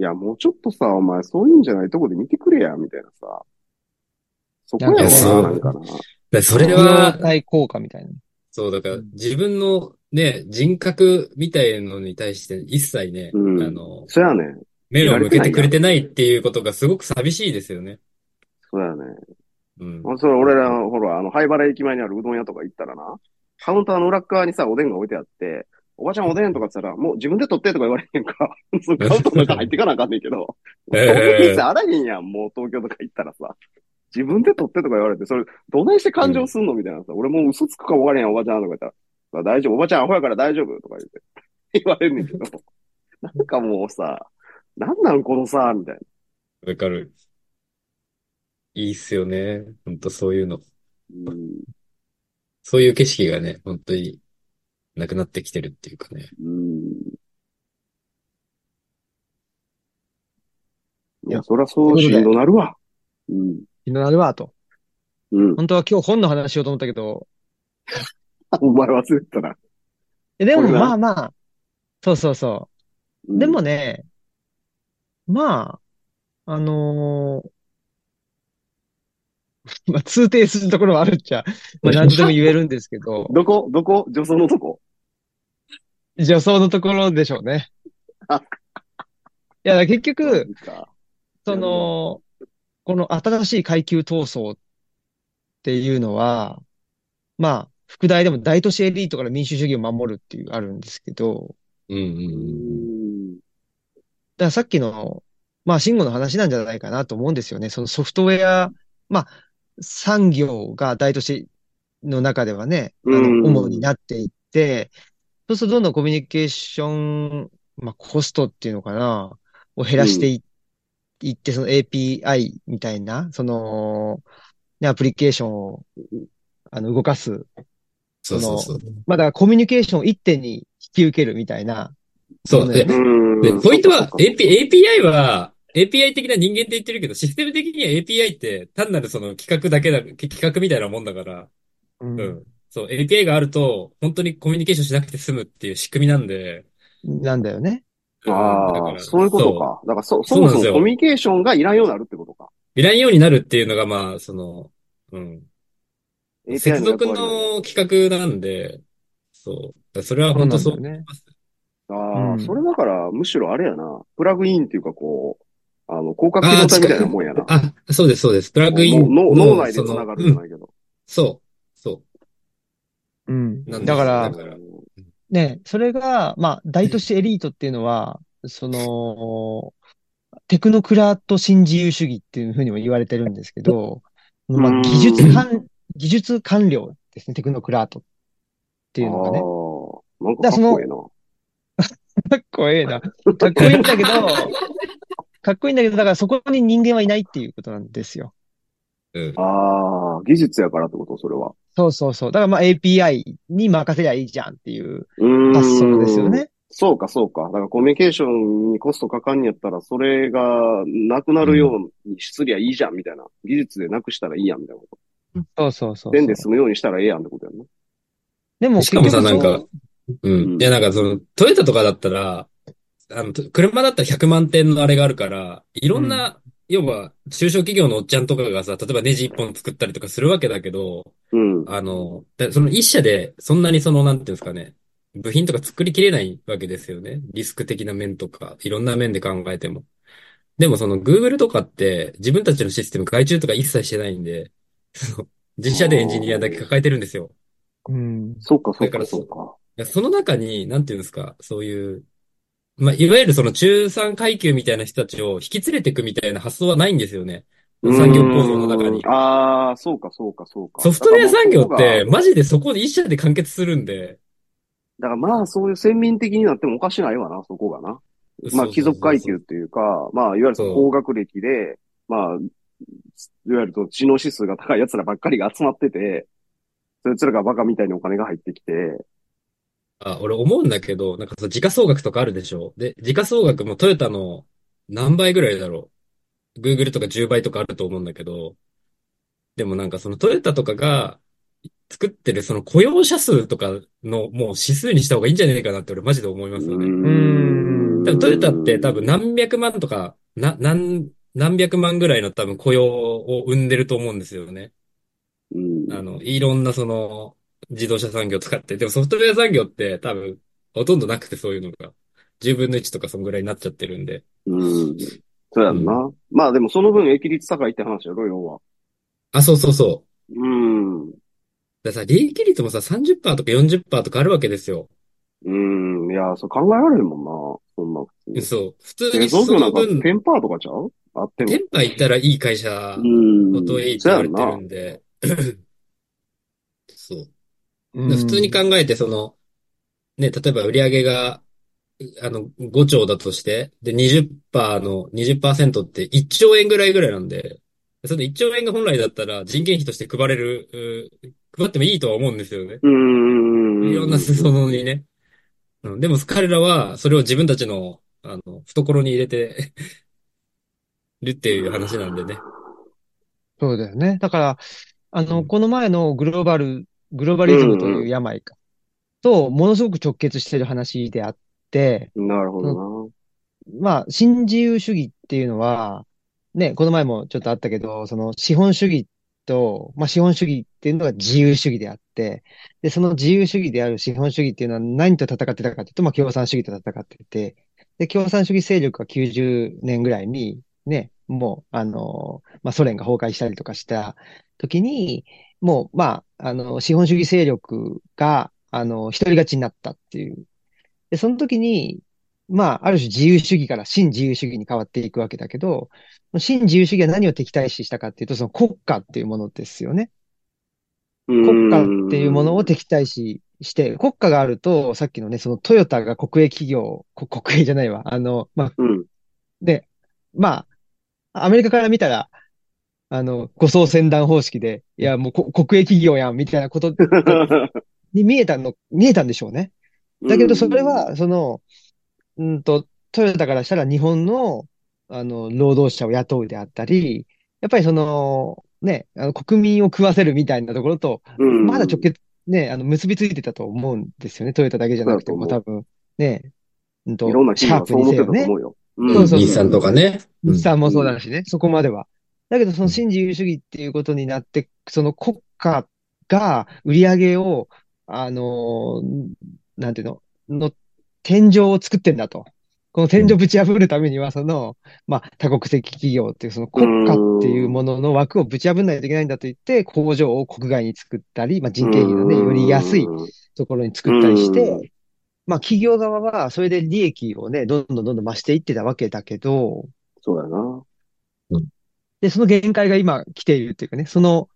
や、もうちょっとさ、お前そういうんじゃないとこで見てくれや、みたいなさ。そこやろな、なんかな。だそれは、対効果みたいな。そう、だから、自分のね、人格みたいのに対して一切ね、うん、あの、そうやね。目を向けてくれてないっていうことがすごく寂しいですよね。そうやね。うん。それ俺ら、ほら、あの、灰原駅前にあるうどん屋とか行ったらな、カウンターの裏側にさ、おでんが置いてあって、おばちゃんおでんとかって言ったら、もう自分で取ってとか言われへんか。そカウンターの中入ってかなあかんねんけど。ええ。あらへんやん、もう東京とか行ったらさ。自分で取ってとか言われて、それ、どないして感情すんのみたいなさ、うん、俺もう嘘つくか分からへんおばちゃんとか言ったら、まあ、大丈夫、おばちゃんアホやから大丈夫とか言って、言われるんだけど、なんかもうさ、なんなんこのさ、みたいな。わかる。いいっすよね。ほんとそういうの。うん、そういう景色がね、ほんとになくなってきてるっていうかね。うんいや、そりゃそうしんどなるわ。うん。気になるわ、と。うん。本当は今日本の話しようと思ったけど。お前忘れてたな。え、でもまあまあ。そうそうそう。うん、でもね、まあ、あのー、まあ、通底するところはあるっちゃ、まあ何でも言えるんですけど。どこどこ女装のとこ女装のところでしょうね。いや、結局、その、この新しい階級闘争っていうのは、まあ、副題でも大都市エリートから民主主義を守るっていうあるんですけど、うんうん、だからさっきの、まあ、慎吾の話なんじゃないかなと思うんですよね。そのソフトウェア、まあ、産業が大都市の中ではね、あの、主になっていって、うんうん、そうするとどんどんコミュニケーション、まあ、コストっていうのかな、を減らしていって、うん言って、その エーピーアイ みたいな、その、ね、アプリケーションを、あの、動かす。そうそうそう。まあ、だからコミュニケーションを一手に引き受けるみたいな。そうね。で、ポイントは、AP、エーピーアイ は、エーピーアイ 的な人間って言ってるけど、システム的には エーピーアイ って単なるその企画だけだ、企画みたいなもんだから、うん。うん、そう、エーピーアイ があると、本当にコミュニケーションしなくて済むっていう仕組みなんで。なんだよね。ああ、そういうことか。だからそ、そもそもコミュニケーションがいらんようになるってことか。いらんようになるっていうのが、まあ、その、うん。接続の企画なんで、そう。それは本当そう。そうね、ああ、うん、それだから、むしろあれやな。プラグインっていうかこう、あの、広角機動隊みたいなもんやな。あ, あ、そうです、そうです。ドラッグインの。脳内で繋がるじゃないけど。うん、そう、そう。うん。なんだから、ね、それが、まあ、大都市エリートっていうのは、その、テクノクラート新自由主義っていうふうにも言われてるんですけど、まあ、技術官、技術官僚ですね、テクノクラートっていうのがね。ああ、なんかかっこええな。かっこええな。かっこいいんだけど、かっこいいんだけど、だからそこに人間はいないっていうことなんですよ。うん、ああ、技術やからってこと、それは。そうそうそう。だからまあ エーピーアイ に任せりゃいいじゃんっていう発想ですよね。そうかそうか。だからコミュニケーションにコストかかんやったら、それがなくなるようにすりゃいいじゃんみたいな。技術でなくしたらいいやんみたいなこと。そうそうそう。全で済むようにしたらええやんってことやんね。でも、しかもさ、なんか、うん。いや、なんかその、トヨタとかだったら、あの、車だったらひゃくまんてんのあれがあるから、いろんな、うん、要は、中小企業のおっちゃんとかがさ、例えばネジ一本作ったりとかするわけだけど、うん、あの、その一社で、そんなにその、なんていうんですかね、部品とか作りきれないわけですよね。リスク的な面とか、いろんな面で考えても。でもその、Google とかって、自分たちのシステム外注とか一切してないんで、その、自社でエンジニアだけ抱えてるんですよ。うん、そうか、そうか、そうか。いや、その中に、なんていうんですか、そういう、まあ、いわゆるその中産階級みたいな人たちを引き連れていくみたいな発想はないんですよね。産業構造の中に。ああ、そうかそうかそうか。ソフトウェア産業ってマジでそこで一社で完結するんで。だからまあそういう先民的になってもおかしないわな、そこがな。まあ貴族階級っていうか、そうそうそうそう、まあいわゆるその高学歴で、まあ、いわゆると知能指数が高い奴らばっかりが集まってて、そいつらがバカみたいにお金が入ってきて、あ、俺思うんだけど、なんかその時価総額とかあるでしょ。で、時価総額もトヨタの何倍ぐらいだろう。Google とかじゅうばいとかあると思うんだけど、でもなんかそのトヨタとかが作ってるその雇用者数とかのもう指数にした方がいいんじゃねえかなって俺マジで思いますよね。うーん。多分トヨタって多分何百万とか、な、何、何百万ぐらいの多分雇用を生んでると思うんですよね。うん。あの、いろんなその、自動車産業使って、でもソフトウェア産業って多分ほとんどなくてそういうのがじゅうぶんのいちとかそんぐらいになっちゃってるんで。うん。そうやんな、うん。まあでもその分益率高いって話やろ、要は。あ、そうそうそう。うん。だからさ、利益率もさ、さんじゅっパーセント とか よんじゅっパーセント とかあるわけですよ。うん。いや、そう考えられるもんな、そんな。そう。普通にその分。テンパーとかちゃう？あっても。テンパ行ったらいい会社のといいって言われてるんで。そう。普通に考えて、その、ね、例えば売り上げが、あの、ごちょうだとして、で、にじゅっパーセント の にじゅっパーセント っていっちょうえんぐらいぐらいなんで、そのいっちょうえんが本来だったら人件費として配れる、配ってもいいとは思うんですよね。うーん。いろんな裾野にね。うん、でも彼らはそれを自分たちの、あの、懐に入れてるっていう話なんでね。そうだよね。だから、あの、この前のグローバル、グローバリズムという病か、うんうん、と、ものすごく直結している話であって。なるほどな。まあ、新自由主義っていうのは、ね、この前もちょっとあったけど、その資本主義と、まあ資本主義っていうのが自由主義であって、で、その自由主義である資本主義っていうのは何と戦ってたかというと、まあ共産主義と戦ってて、で、共産主義勢力がきゅうじゅうねんぐらいに、ね、もう、あの、まあソ連が崩壊したりとかした時に、もう、まあ、あの、資本主義勢力が、あの、一人勝ちになったっていう。で、その時に、まあ、ある種自由主義から新自由主義に変わっていくわけだけど、新自由主義は何を敵対視したかっていうと、その国家っていうものですよね。国家っていうものを敵対視して、国家があると、さっきのね、そのトヨタが国営企業、国営じゃないわ。あの、まあ、うん、で、まあ、アメリカから見たら、あの、護送船団方式で、いや、もう国営企業やん、みたいなことに見えたの、見えたんでしょうね。だけど、それは、その、うんと、トヨタからしたら日本の、あの、労働者を雇うであったり、やっぱりその、ね、あの国民を食わせるみたいなところと、まだ直結、ね、あの、結びついてたと思うんですよね。トヨタだけじゃなくても、多分、ね、うんと、シャープにせよね。そうそう。日産とかね。日産もそうだしね、そこまでは。だけど、その新自由主義っていうことになって、その国家が売り上げを、あの、なんていうの、の天井を作ってんだと。この天井ぶち破るためには、その、まあ、多国籍企業っていう、その国家っていうものの枠をぶち破らないといけないんだと言って、工場を国外に作ったり、まあ、人件費のね、より安いところに作ったりして、まあ、企業側は、それで利益をね、どんどんどんどん増していってたわけだけど、そうだな。うん、で、その限界が今来ているっていうかね、その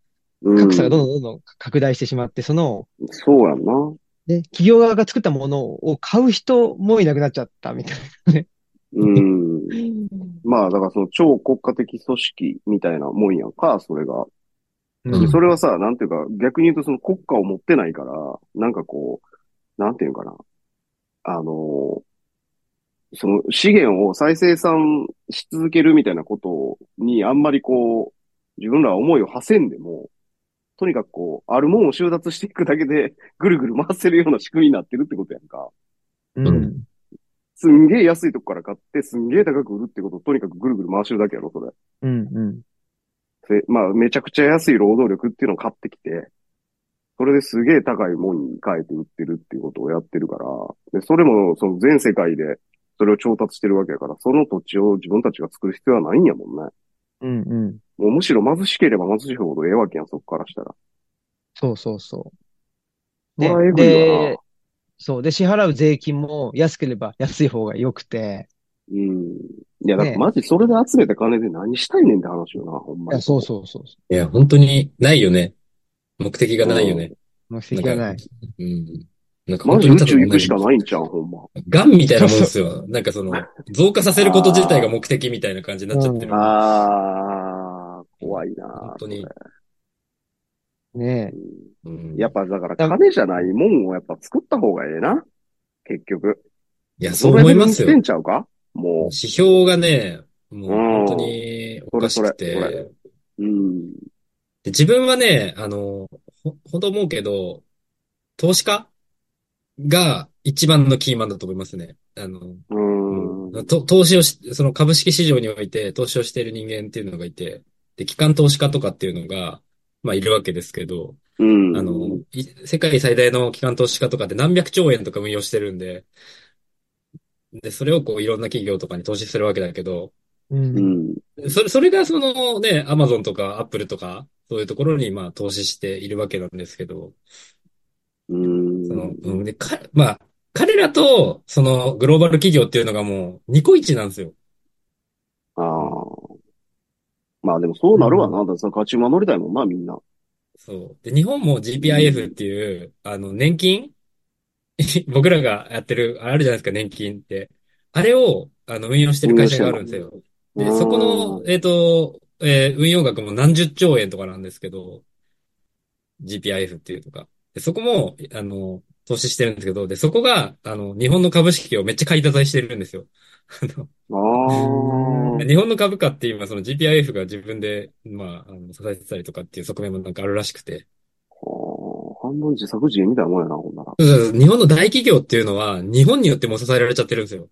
格差がどんどんどんどん拡大してしまって、その、そうやな。で、企業側が作ったものを買う人もいなくなっちゃったみたいなね。うん。まあ、だからその超国家的組織みたいなもんやんか、それが。うん、それはさ、なんていうか、逆に言うとその国家を持ってないから、なんかこう、なんていうかな。あの、その資源を再生産し続けるみたいなことにあんまりこう、自分らは思いを馳せんでも、とにかくこう、あるもんを収奪していくだけで、ぐるぐる回せるような仕組みになってるってことやんか。うん。すんげえ安いとこから買って、すんげえ高く売るってことをとにかくぐるぐる回してるだけやろ、それ。うんうん。で、まあ、めちゃくちゃ安い労働力っていうのを買ってきて、それですげえ高いもんに変えて売ってるっていうことをやってるから、で、それもその全世界でそれを調達してるわけやから、その土地を自分たちが作る必要はないんやもんね。うんうん。もうむしろ貧しければ貧しいほどええわけやん、そこからしたら。そうそうそう。で、で、そう。で、支払う税金も安ければ安い方が良くて。うん。いや、だからマジそれで集めた金で何したいねんって話よな、ほんまに。いや、そうそうそう。いや、本当にないよね。目的がないよね。目的がない。うん。なんかマジ宇宙行くしかないんちゃう、ほんま。ガンみたいなもんですよ。なんかその、増加させること自体が目的みたいな感じになっちゃってる。うん、ああ。怖いなぁ。本当に。ねえ、うん。やっぱだから金じゃないもんをやっぱ作った方がええな。結局。いや、そう思いますよ。してんちゃうか？もう。指標がね、もう本当におかしくて。うん、それそれそれうん、で自分はね、あの、ほ、ほんと思うけど、投資家が一番のキーマンだと思いますね。あの、うんうん、と投資をし、その株式市場において投資をしている人間っていうのがいて、で、機関投資家とかっていうのが、まあ、いるわけですけど、うん、あの、世界最大の機関投資家とかって何百兆円とか運用してるんで、で、それをこう、いろんな企業とかに投資するわけだけど、うん、それ、それがそのね、アマゾンとかアップルとか、そういうところにまあ、投資しているわけなんですけど、うん、その、うん、で、か、まあ、彼らと、その、グローバル企業っていうのがもう、ニコイチなんですよ。ああ。まあでもそうなるわな。うん、だから勝ち馬乗りたいもんな、みんな。そう。で、日本も ジーピーアイエフ っていう、うん、あの、年金僕らがやってる、あるじゃないですか、年金って。あれを、あの、運用してる会社があるんですよ。で、そこの、えっと、えー、運用額も何十兆円とかなんですけど、ジーピーアイエフ っていうとか。で、そこも、あの、投資してるんですけど、で、そこが、あの、日本の株式をめっちゃ買い支えしてるんですよ。あ日本の株価って今その ジーピーアイエフ が自分で、まあ、あの支えてたりとかっていう側面もなんかあるらしくて。半分自作自演みたいなもんやな、ほんなら。日本の大企業っていうのは日本によっても支えられちゃってるんですよ。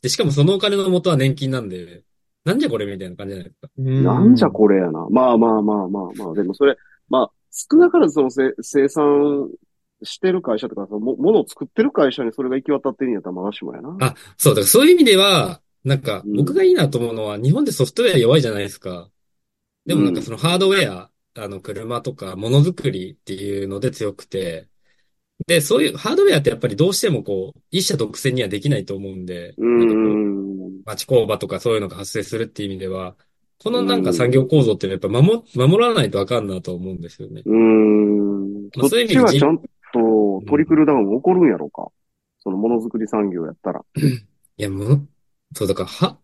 で、しかもそのお金の元は年金なんで、なんじゃこれみたいな感じじゃないですか。なんじゃこれやな。まあまあまあまあまあ、でもそれ、まあ、少なからずそのせ生産、してる会社とかさ、も、ものを作ってる会社にそれが行き渡ってるんやったらまだしもやな。あ、そう、だからそういう意味では、なんか、僕がいいなと思うのは、うん、日本でソフトウェア弱いじゃないですか。でもなんかそのハードウェア、うん、あの、車とか、ものづくりっていうので強くて、で、そういう、ハードウェアってやっぱりどうしてもこう、一社独占にはできないと思うんで、うん、町工場とかそういうのが発生するっていう意味では、このなんか産業構造ってやっぱ守、守らないとあかんなと思うんですよね。うん。まあ、そういう意味で。と、トリクルダウン起こるんやろうか、うん、そのものづくり産業やったら。いや、もう、そう、だから、は、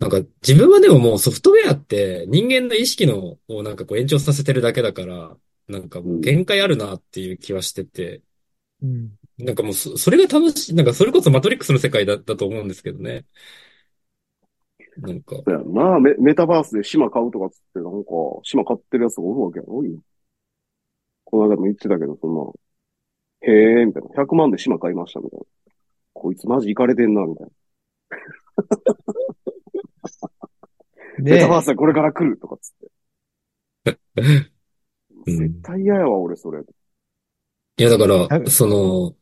なんか自分はでももうソフトウェアって人間の意識のをなんかこう延長させてるだけだから、なんかもう限界あるなっていう気はしてて、うん、なんかもうそ、それが楽しい、なんかそれこそマトリックスの世界だ、だと思うんですけどね。なんか。いや、まあメ、メタバースで島買うとかつって、なんか、島買ってるやつがおるわけやろ、今。この間も言ってたけど、そんな。へえ、みたいな。ひゃくまんで島買いました、みたいな。こいつマジイカれてんな、みたいな。メタバースはこれから来るとかっつって。絶対嫌やわ、俺、それ。いや、だから、その、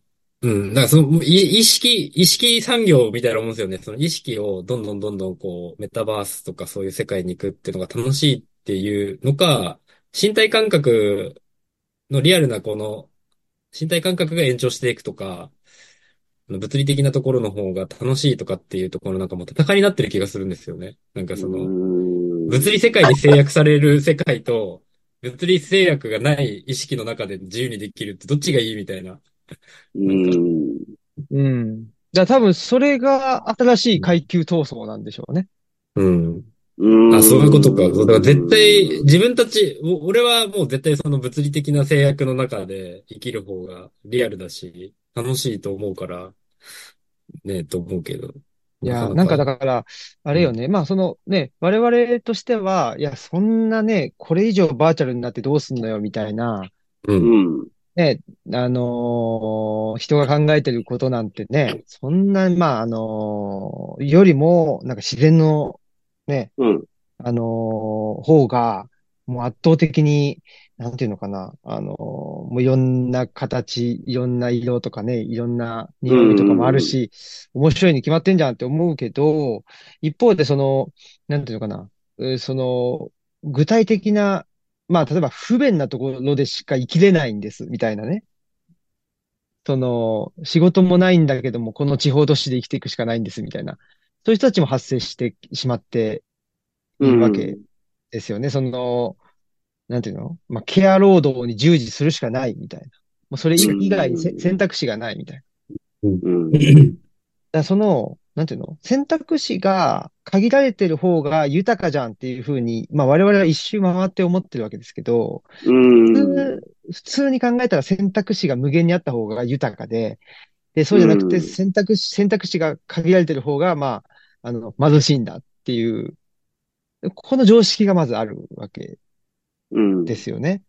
うん。だからその、い意識、意識産業みたいなもんですよね。その意識をどんどんどんどんこう、メタバースとかそういう世界に行くっていうのが楽しいっていうのか、身体感覚のリアルなこの、身体感覚が延長していくとか、物理的なところの方が楽しいとかっていうところなんかも戦いになってる気がするんですよね。なんかうその、ーん。物理世界に制約される世界と、物理制約がない意識の中で自由にできるってどっちがいいみたいな。うなんか、ーん。うん。じゃあ多分それが新しい階級闘争なんでしょうね。うん。うあ、そういうことか。そうだから絶対、ーん。自分たち、お俺はもう絶対その物理的な制約の中で生きる方がリアルだし、楽しいと思うから、ねえ、と思うけど、いなかやー、ななんかか、だから、あうれよん、ね。まあそのね、我々としては、いや、そんなね、これ以上バーチャルになってどうすんのよ、みたいな、ううん、ん。ね、あのー人が考えてることなんてね、そんな、まあ、あのーよりも、なんか自然の、ね、うん。あのー方が、もう圧倒的に、なんていうのかな、あのーもういろんな形、いろんな色とかね、いろんなう匂いとかもあるん。し、面白いに決まってんじゃんって思うけど、一方でその、なんていうのかな、えーその、具体的な、まあ、例えば不便なところでしか生きれないんです、みたいなね。その、仕事もないんだけども、この地方都市で生きていくしかないんです、みたいな。そういう人たちも発生してしまってういるわん。けですよね。その、なんていうのまあ、ケア労働に従事するしかないみたいな。もうそれう以以外にせ選ん。択肢がないみたいな。うん。うん。だからその、なんていうの選択肢が限られてる方が豊かじゃんっていうふうに、まあ我々は一周回って思ってるわけですけど、う普ん。通、普通に考えたら選択肢が無限にあった方が豊かで、で、そううじゃなくてん。選択肢、選択肢が限られてる方が、まあ、あの、貧しいんだっていう、この常識がまずあるわけうん。ですよね。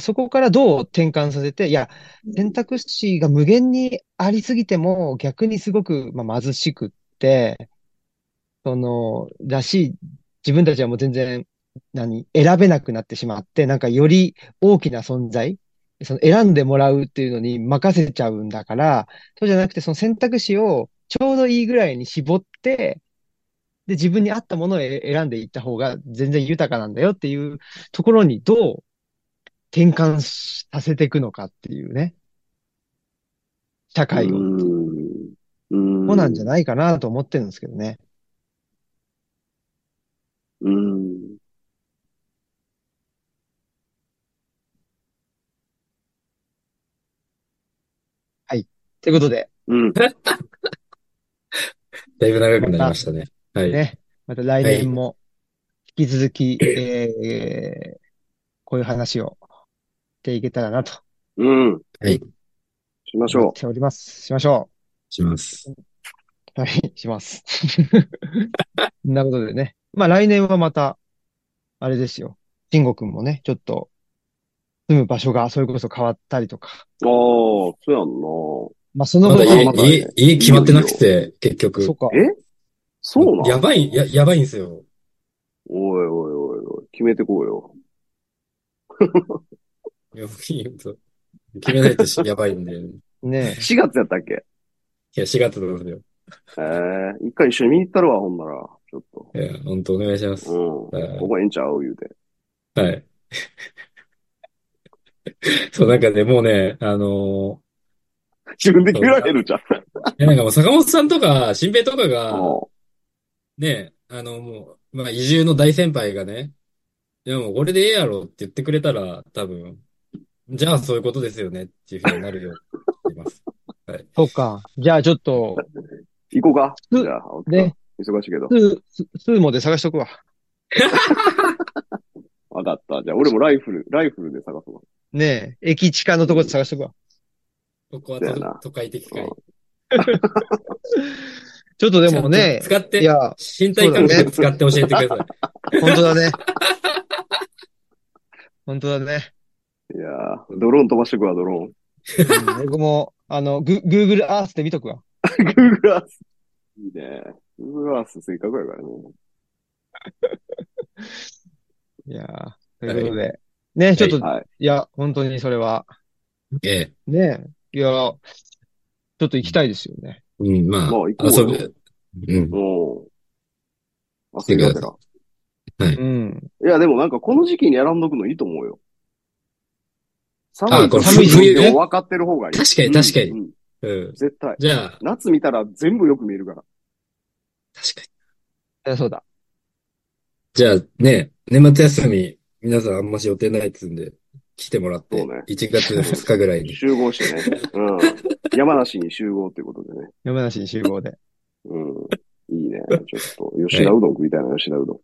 そこからどう転換させて、いや、選択肢が無限にありすぎても、逆にすごく、まあ、貧しくって、その、らしい、自分たちはもう全然、何、選べなくなってしまって、なんかより大きな存在、その選んでもらうっていうのに任せちゃうんだから、そうじゃなくて、その選択肢をちょうどいいぐらいに絞って、で、自分に合ったものをえ選んでいった方が全然豊かなんだよっていうところにどう転換しさせていくのかっていうね、社う会をっていうとん。うこなんじゃん。ないかなと思ってるんですけどね。うん。はい。ということで、うん。だいぶ長くまなりまたしたね。はい。ね、また来は年い。も引き続き、えー、こういう話をしていけたらなとうん。はい。しまし思っょております。しましょします。う。はい、します。そんなことでね。まあ来年はまた、あれですよ。慎吾くんもね、ちょっと住む場所がそれこそ変わったりとか。う。ああ、そうやんまあそのま分だな。家、まだね、家、家いい決まっよいていなくよ。て、結そう局。か。えそうなやんばい、や、やばいんですよ。おいおいおいおい、決めてこうよ。いやそう決めないとしやばいんで。いねえ。しがつやったっけや、しがつなんですよ。ええ、一回一緒に見に行ったるわ、ほんなら。ちょっと。いや、本当お願いします。うん。は覚えんちゃう言うて。い。はい。そう、なんかね、もうね、あの自分でー決そめう、られあ、るじゃん。え、なんかもう坂本さんとか、新平とかが、あね、あの、もう、まあ、移住の大先輩がね、いや、もうこれでええやろって言ってくれたら、多分、じゃあそういうことですよねっていうふうになるように思います。はい。そうか。じゃあちょっと、行こうか。じす、ゃあ、青木さん。ね、忙しいけど。す、す、すーもで探しとくわ。わかった。じゃあ、俺もライフル、ライフルで探そう。ねえ、駅近のうとこでん。探しとくわ。ここはだよ都、な。都会的かい。うちょっとでちゃもんとね、使っいて、や、身そ体うだ感覚ね。使って教えてください。本当だね。本当だね。ん。いやー、ドローン飛ばしてくわ、ドロうん、僕も、あの、グ、Google Earth で見とくわ。ーン。Google Earth。いいね。Google Earth せっかくやからね。いやー、というはことい。で。ね、ちょはっい。と、はい。いや、本当にそれは。ええ。ね、いや、ちょょっと行きたいですよね。うん、まあ、まあ、遊び、うん。おー。遊びがてら。はい。うん。いや、でもなんかこの時期にやらんどくのいいと思うよ。寒いと寒い冬を分かってる方がいい。確かに確かに。うん。うん、絶対。じゃあ。夏見たら全部よく見えるから。確かに。え、そうだ。じゃあね、年末休み、皆さんあんまし予定ないっつんで、来てもらって、ね、いちがつふつかぐらいに。集合してね。うん。山梨に集合ということでね。山梨に集合で。うん。いいね。ちょっと、吉田うどん食いたいな、吉田うどん。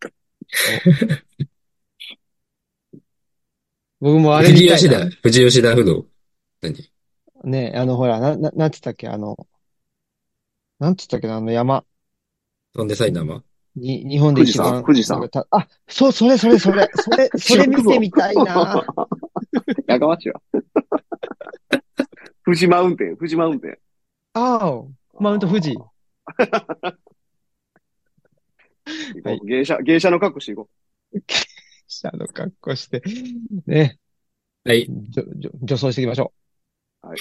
僕もあれ見たいな。富士吉田、富士吉田うどん。何ねえ、あの、ほら、な、な、なんつったっけ、あの、なんつったっけな、あの山。飛んで埼玉に、日本で一番。富士山、富士山。あ、そう、それ、それ、それ、それ、それ見てみたいな。やがましいわ。富士マウンテン、富士マウンテン。ああ、マウント富士。はい、芸者、芸者の格好していこう。芸者の格好して、ね。はい。じょ、じょ、女装していきましょう。はい。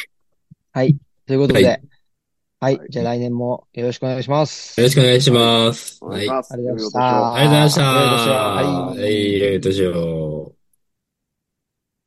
はい。ということで。はい。はい、じゃあ来年もよろしくお願いします。よろしくお願いします。はい。ありがとうございました。ありがとうございました。はい。はい、よいしょ。